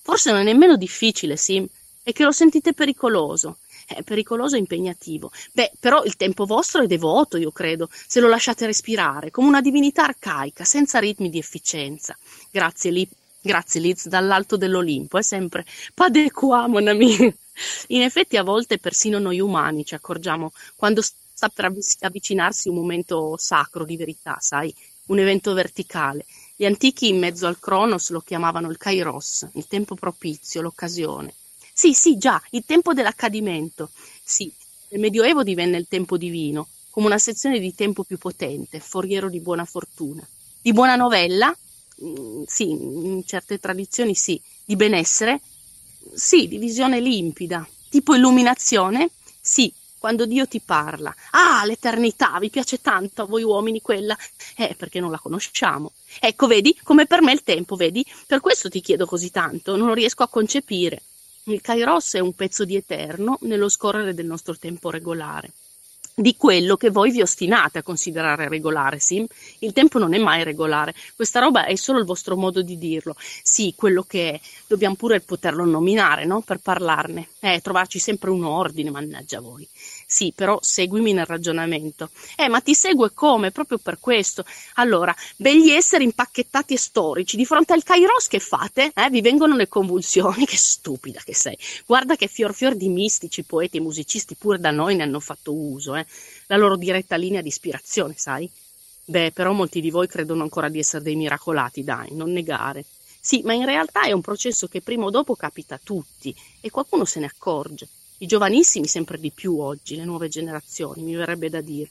Forse non è nemmeno difficile, Sim, è che lo sentite pericoloso. È pericoloso e impegnativo. Beh, però il tempo vostro è devoto, io credo, se lo lasciate respirare, come una divinità arcaica, senza ritmi di efficienza. Grazie Liz, dall'alto dell'Olimpo, è sempre padequa, mon ami. In effetti a volte persino noi umani ci accorgiamo quando sta per avvicinarsi un momento sacro di verità, sai, un evento verticale. Gli antichi in mezzo al Cronos lo chiamavano il Kairos, il tempo propizio, l'occasione. Sì, già, il tempo dell'accadimento. Sì, nel Medioevo divenne il tempo divino, come una sezione di tempo più potente, foriero di buona fortuna. Di buona novella? Sì, in certe tradizioni sì. Di benessere? Sì, di visione limpida, tipo illuminazione? Sì, quando Dio ti parla. Ah, l'eternità, vi piace tanto a voi uomini quella? Perché non la conosciamo. Ecco, vedi, come per me il tempo, vedi? Per questo ti chiedo così tanto, non lo riesco a concepire. Il Kairos è un pezzo di eterno nello scorrere del nostro tempo regolare. Di quello che voi vi ostinate a considerare regolare, sì? Il tempo non è mai regolare, questa roba è solo il vostro modo di dirlo. Sì, quello che è, dobbiamo pure poterlo nominare, no? Per parlarne, trovarci sempre un ordine, mannaggia voi. Sì, però seguimi nel ragionamento. Ma ti segue come? Proprio per questo. Allora, begli esseri impacchettati e storici, di fronte al Kairos che fate? Vi vengono le convulsioni, che stupida che sei. Guarda che fior di mistici, poeti e musicisti pure da noi ne hanno fatto uso, la loro diretta linea di ispirazione, sai? Beh, però molti di voi credono ancora di essere dei miracolati, dai, non negare. Sì, ma in realtà è un processo che prima o dopo capita a tutti e qualcuno se ne accorge. i giovanissimi sempre di più oggi, le nuove generazioni, mi verrebbe da dire.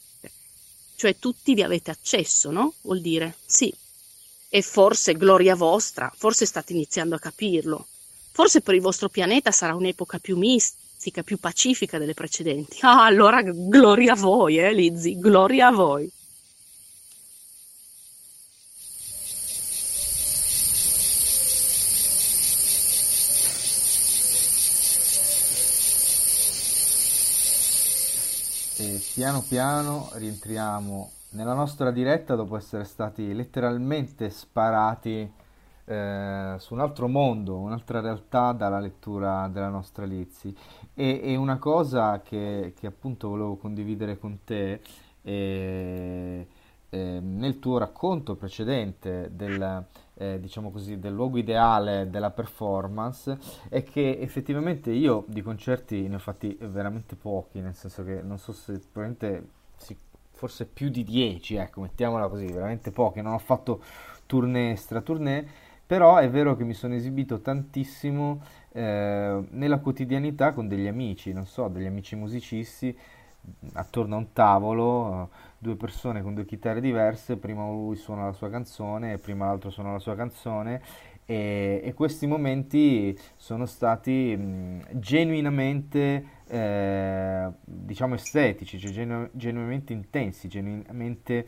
Cioè tutti vi avete accesso, no? Vuol dire sì. E forse, gloria vostra, forse state iniziando a capirlo. Forse per il vostro pianeta sarà un'epoca più mistica, più pacifica delle precedenti. Ah, allora gloria a voi, Lizzie, gloria a voi. Piano piano rientriamo nella nostra diretta dopo essere stati letteralmente sparati su un altro mondo, un'altra realtà dalla lettura della nostra Lizzie. E una cosa che appunto volevo condividere con te nel tuo racconto precedente del, diciamo così, del luogo ideale della performance, è che effettivamente io di concerti ne ho fatti veramente pochi, nel senso che non so se probabilmente forse più di 10, ecco, mettiamola così, veramente pochi, non ho fatto tournée stratournée, però è vero che mi sono esibito tantissimo nella quotidianità con degli amici, non so, degli amici musicisti, attorno a un tavolo, due persone con due chitarre diverse, prima lui suona la sua canzone e prima l'altro suona la sua canzone, e questi momenti sono stati genuinamente diciamo estetici, cioè genuinamente intensi, genuinamente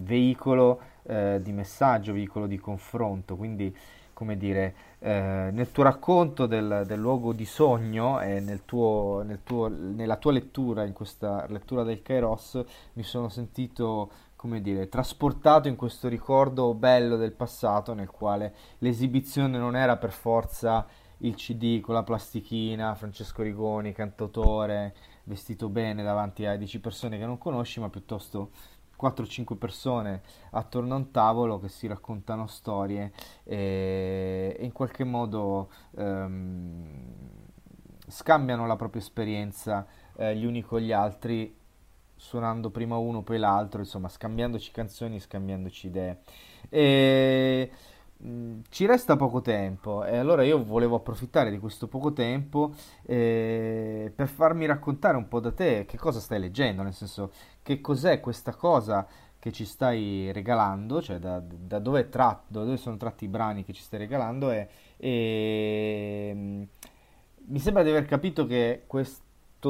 veicolo di messaggio, veicolo di confronto, quindi come dire, nel tuo racconto del luogo di sogno e nella tua lettura, in questa lettura del Kairos, mi sono sentito, come dire, trasportato in questo ricordo bello del passato nel quale l'esibizione non era per forza il CD con la plastichina, Francesco Rigoni, cantautore, vestito bene davanti a 10 persone che non conosci, ma piuttosto 4-5 persone attorno a un tavolo che si raccontano storie e in qualche modo scambiano la propria esperienza gli uni con gli altri, suonando prima uno poi l'altro, insomma scambiandoci canzoni, scambiandoci idee. E ci resta poco tempo e allora io volevo approfittare di questo poco tempo per farmi raccontare un po' da te che cosa stai leggendo, nel senso che cos'è questa cosa che ci stai regalando, cioè da dove sono tratti i brani che ci stai regalando, e mi sembra di aver capito che questo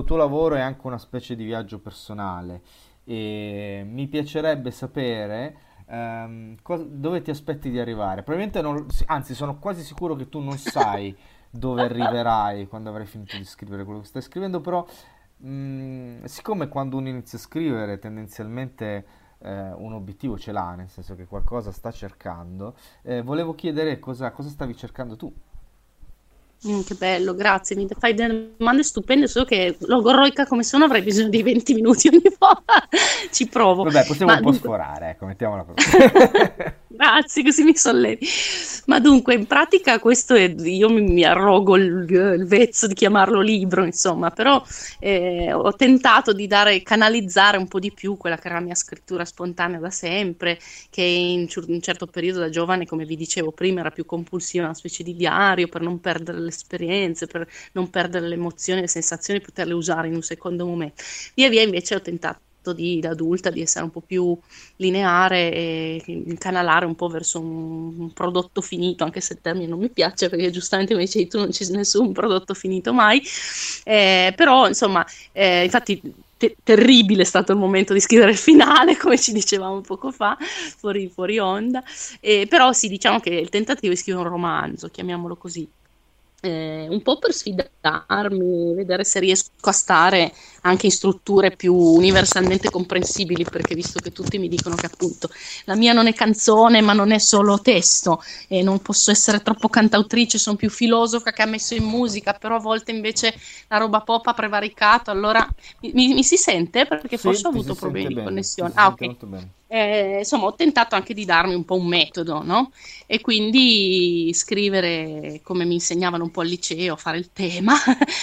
tuo lavoro è anche una specie di viaggio personale e mi piacerebbe sapere dove ti aspetti di arrivare. Probabilmente non, anzi sono quasi sicuro che tu non sai dove arriverai quando avrai finito di scrivere quello che stai scrivendo, però siccome quando uno inizia a scrivere tendenzialmente un obiettivo ce l'ha, nel senso che qualcosa sta cercando, volevo chiedere cosa stavi cercando tu. Che bello, grazie, mi fai delle domande stupende, solo che logorroica come sono avrei bisogno di 20 minuti ogni volta, ci provo. Vabbè, possiamo un po' sforare, ecco, mettiamola proprio. Grazie, così mi sollevi. Ma dunque, in pratica questo è, io mi arrogo il vezzo di chiamarlo libro, insomma, però ho tentato di canalizzare un po' di più quella che era la mia scrittura spontanea da sempre, che in un certo periodo da giovane, come vi dicevo prima, era più compulsiva, una specie di diario per non perdere le esperienze, per non perdere le emozioni, le sensazioni, poterle usare in un secondo momento. Via via invece ho tentato da adulta di essere un po' più lineare e incanalare un po' verso un prodotto finito, anche se il termine non mi piace perché giustamente mi dicevi tu non c'è nessun prodotto finito mai, però insomma infatti terribile è stato il momento di scrivere il finale, come ci dicevamo poco fa fuori onda, però sì, diciamo che il tentativo di scrivere un romanzo, chiamiamolo così, un po' per sfidarmi, vedere se riesco a stare anche in strutture più universalmente comprensibili, perché visto che tutti mi dicono che appunto la mia non è canzone ma non è solo testo e non posso essere troppo cantautrice, sono più filosofa che ha messo in musica, però a volte invece la roba pop ha prevaricato, allora mi si sente? Perché sì, forse ho avuto problemi di connessione. Ah, ok. Molto bene. Insomma ho tentato anche di darmi un po' un metodo, no? E quindi scrivere come mi insegnavano un po' al liceo, fare il tema,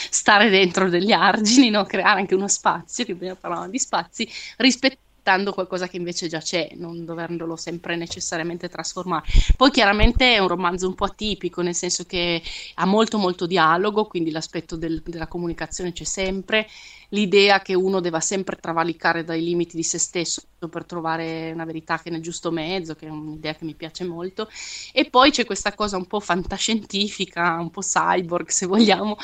stare dentro degli argini, no? Creare anche uno spazio, che prima parlavamo di spazi, rispettare adattando qualcosa che invece già c'è, non dovendolo sempre necessariamente trasformare. Poi chiaramente è un romanzo un po' atipico, nel senso che ha molto molto dialogo, quindi l'aspetto della comunicazione c'è sempre, l'idea che uno deve sempre travalicare dai limiti di se stesso per trovare una verità che è nel giusto mezzo, che è un'idea che mi piace molto, e poi c'è questa cosa un po' fantascientifica, un po' cyborg se vogliamo,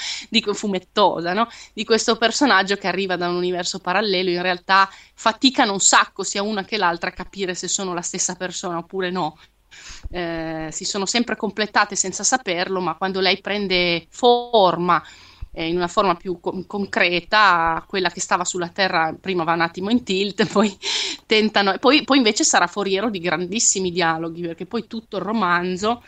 fumettosa, no? Di questo personaggio che arriva da un universo parallelo, in realtà faticano un sacco sia una che l'altra a capire se sono la stessa persona oppure no. Si sono sempre completate senza saperlo, ma quando lei prende forma in una forma più concreta, quella che stava sulla terra prima va un attimo in tilt, poi tentano, e poi invece sarà foriero di grandissimi dialoghi, perché poi tutto il romanzo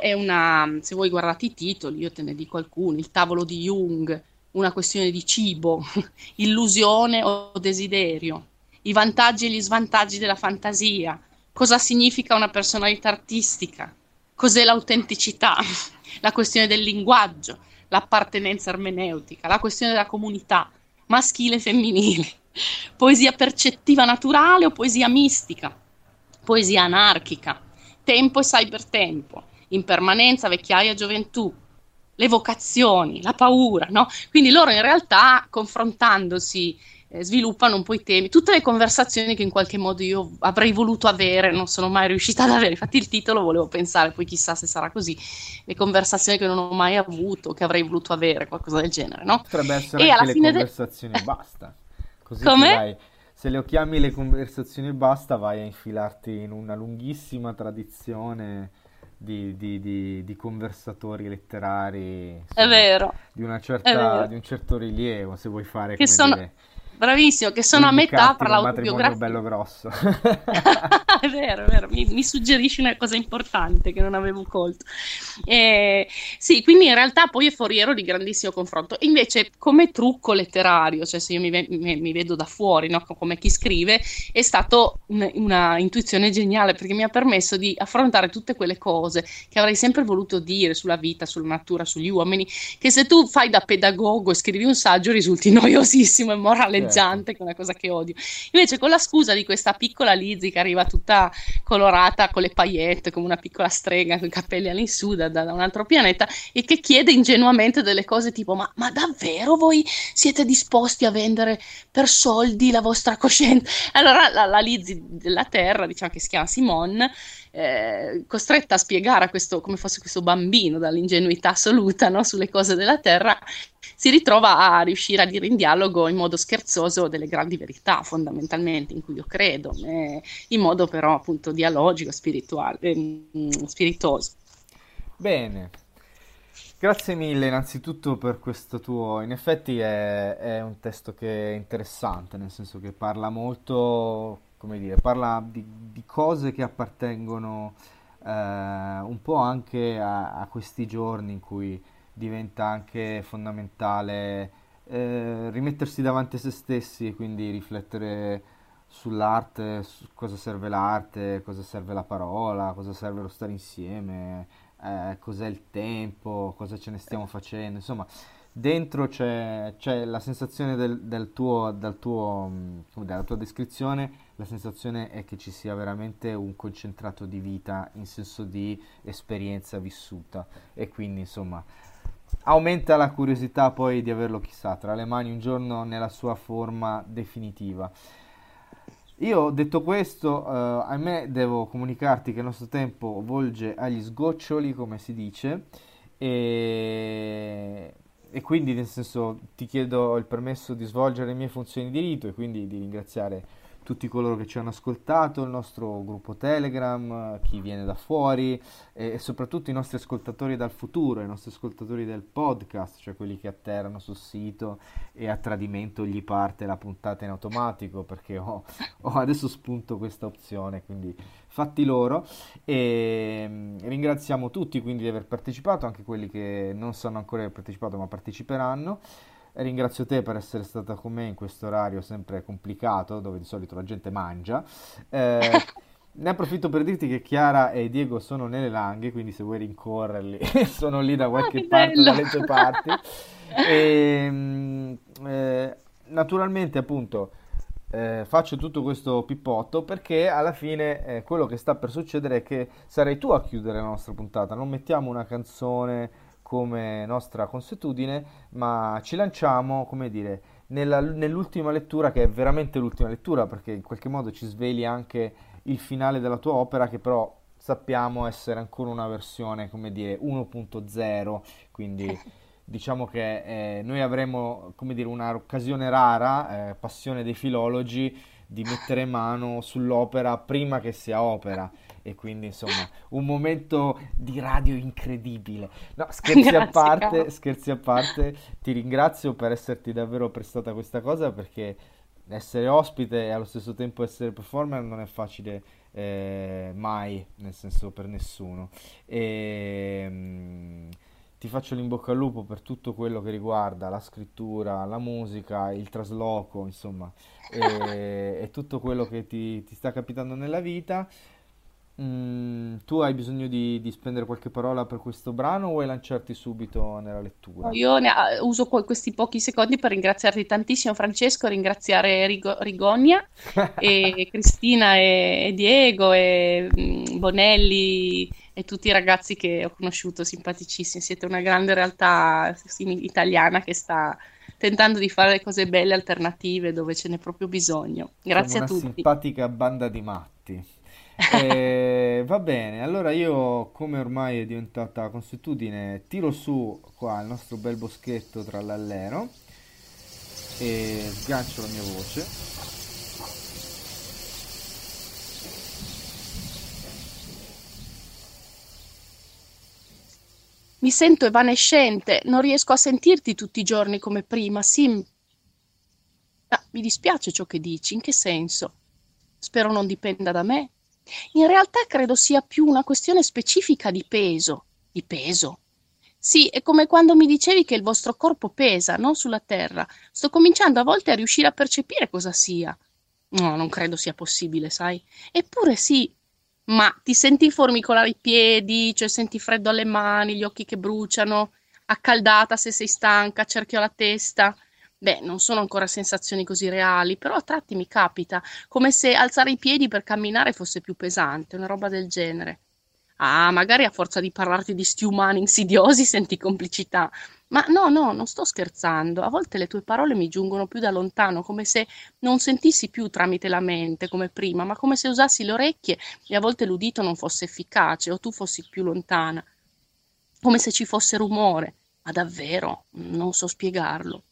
è una, se voi guardate i titoli, io te ne dico alcuni: Il tavolo di Jung, una questione di cibo, illusione o desiderio, i vantaggi e gli svantaggi della fantasia, cosa significa una personalità artistica, cos'è l'autenticità, la questione del linguaggio, l'appartenenza ermeneutica, la questione della comunità, maschile e femminile, poesia percettiva naturale o poesia mistica, poesia anarchica, tempo e cybertempo, impermanenza, vecchiaia e gioventù, le vocazioni, la paura, no? Quindi loro in realtà, confrontandosi, sviluppano un po' i temi, tutte le conversazioni che in qualche modo io avrei voluto avere, non sono mai riuscita ad avere, infatti il titolo volevo pensare, poi chissà se sarà così, le conversazioni che non ho mai avuto, che avrei voluto avere, qualcosa del genere, no? Potrebbe essere anche alla fine le conversazioni basta, così vai, se le chiami le conversazioni basta vai a infilarti in una lunghissima tradizione di conversatori letterari, insomma, è vero, di un certo rilievo, se vuoi fare che come sono... dire... Bravissimo, che sono a metà tra l'autobiografia. Un matrimonio bello grosso. È vero, mi suggerisci una cosa importante che non avevo colto. Sì, quindi in realtà poi è foriero di grandissimo confronto. Invece come trucco letterario, cioè se io mi vedo da fuori, no, come chi scrive, è stato una intuizione geniale, perché mi ha permesso di affrontare tutte quelle cose che avrei sempre voluto dire sulla vita, sulla natura, sugli uomini, che se tu fai da pedagogo e scrivi un saggio risulti noiosissimo e morale, che è una cosa che odio. Invece con la scusa di questa piccola Lizzie che arriva tutta colorata con le paillette come una piccola strega con i capelli all'insù da un altro pianeta e che chiede ingenuamente delle cose tipo ma davvero voi siete disposti a vendere per soldi la vostra coscienza? Allora la Lizzie della Terra, diciamo che si chiama Simone, costretta a spiegare a questo, come fosse questo bambino dall'ingenuità assoluta, no, sulle cose della Terra, si ritrova a riuscire a dire in dialogo in modo scherzoso delle grandi verità fondamentalmente in cui io credo, in modo però appunto dialogico, spirituale, spiritoso. Bene, grazie mille innanzitutto per questo tuo, in effetti è un testo che è interessante, nel senso che parla molto, come dire, parla di cose che appartengono un po' anche a questi giorni in cui diventa anche fondamentale rimettersi davanti a se stessi e quindi riflettere sull'arte, su cosa serve l'arte, cosa serve la parola, cosa serve lo stare insieme, cos'è il tempo, cosa ce ne stiamo facendo, insomma... Dentro c'è la sensazione della tua descrizione, la sensazione è che ci sia veramente un concentrato di vita in senso di esperienza vissuta, e quindi insomma aumenta la curiosità poi di averlo chissà tra le mani un giorno nella sua forma definitiva. Io detto questo, ahimè devo comunicarti che il nostro tempo volge agli sgoccioli, come si dice, e quindi nel senso ti chiedo il permesso di svolgere le mie funzioni di rito e quindi di ringraziare tutti coloro che ci hanno ascoltato, il nostro gruppo Telegram, chi viene da fuori e soprattutto i nostri ascoltatori dal futuro, i nostri ascoltatori del podcast, cioè quelli che atterrano sul sito e a tradimento gli parte la puntata in automatico, perché ho adesso spunto questa opzione, quindi fatti loro, e ringraziamo tutti quindi di aver partecipato, anche quelli che non sanno ancora aver partecipato ma parteciperanno. Ringrazio te per essere stata con me in questo orario sempre complicato dove di solito la gente mangia, ne approfitto per dirti che Chiara e Diego sono nelle Langhe, quindi se vuoi rincorrerli sono lì da qualche parte, dalle tue parti. naturalmente appunto faccio tutto questo pippotto perché alla fine quello che sta per succedere è che sarai tu a chiudere la nostra puntata. Non mettiamo una canzone come nostra consuetudine, ma ci lanciamo, come dire, nell'ultima lettura, che è veramente l'ultima lettura, perché in qualche modo ci sveli anche il finale della tua opera, che però sappiamo essere ancora una versione, come dire, 1.0, quindi diciamo che noi avremo, come dire, un'occasione rara, passione dei filologi, di mettere mano sull'opera prima che sia opera, e quindi insomma un momento di radio incredibile. No, scherzi a parte, ti ringrazio per esserti davvero prestata questa cosa, perché essere ospite e allo stesso tempo essere performer non è facile mai, nel senso, per nessuno, e ti faccio l'in bocca al lupo per tutto quello che riguarda la scrittura, la musica, il trasloco, insomma, e tutto quello che ti sta capitando nella vita. Tu hai bisogno di spendere qualche parola per questo brano, o vuoi lanciarti subito nella lettura? Io uso questi pochi secondi per ringraziarti tantissimo, Francesco, ringraziare Rigonia e Cristina e Diego e Bonelli e tutti i ragazzi che ho conosciuto, simpaticissimi. Siete una grande realtà italiana che sta tentando di fare cose belle, alternative, dove ce n'è proprio bisogno. Grazie a tutti. Una simpatica banda di matti. Va bene, allora io, come ormai è diventata consuetudine, tiro su qua il nostro bel boschetto tra l'allero e sgancio la mia voce. Mi sento evanescente, non riesco a sentirti tutti i giorni come prima, Sim. Ah, mi dispiace ciò che dici, in che senso? Spero non dipenda da me. In realtà credo sia più una questione specifica di peso. Di peso? Sì, è come quando mi dicevi che il vostro corpo pesa, non sulla terra. Sto cominciando a volte a riuscire a percepire cosa sia. No, non credo sia possibile, sai. Eppure sì. Ma ti senti formicolare i piedi, cioè senti freddo alle mani, gli occhi che bruciano, accaldata se sei stanca, cerchio alla testa. Beh, non sono ancora sensazioni così reali, però a tratti mi capita, come se alzare i piedi per camminare fosse più pesante, una roba del genere. Ah, magari a forza di parlarti di sti umani insidiosi senti complicità. Ma no, non sto scherzando. A volte le tue parole mi giungono più da lontano, come se non sentissi più tramite la mente, come prima, ma come se usassi le orecchie e a volte l'udito non fosse efficace o tu fossi più lontana. Come se ci fosse rumore. Ma davvero, non so spiegarlo.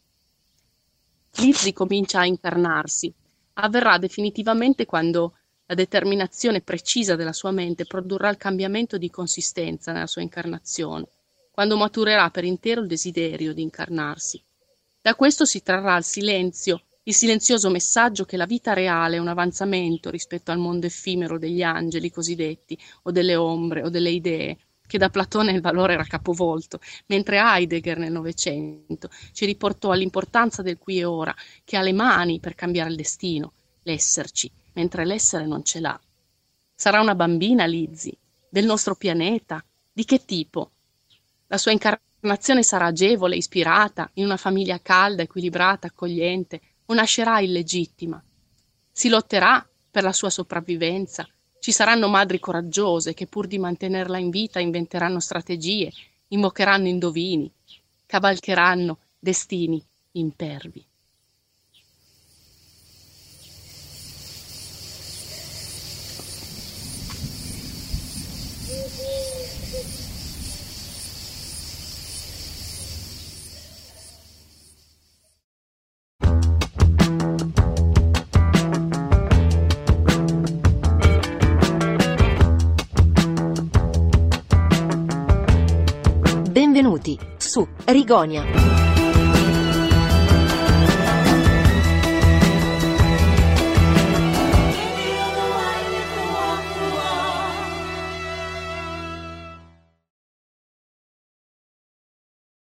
Lizzie comincia a incarnarsi. Avverrà definitivamente quando la determinazione precisa della sua mente produrrà il cambiamento di consistenza nella sua incarnazione, quando maturerà per intero il desiderio di incarnarsi. Da questo si trarrà il silenzio, il silenzioso messaggio che la vita reale è un avanzamento rispetto al mondo effimero degli angeli cosiddetti, o delle ombre, o delle idee, che da Platone il valore era capovolto, mentre Heidegger nel Novecento ci riportò all'importanza del qui e ora, che ha le mani per cambiare il destino, l'esserci, mentre l'essere non ce l'ha. Sarà una bambina, Lizzie, del nostro pianeta? Di che tipo? La sua incarnazione sarà agevole, ispirata, in una famiglia calda, equilibrata, accogliente, o nascerà illegittima? Si lotterà per la sua sopravvivenza? Ci saranno madri coraggiose che pur di mantenerla in vita inventeranno strategie, invocheranno indovini, cavalcheranno destini impervi. Benvenuti su Rigonia.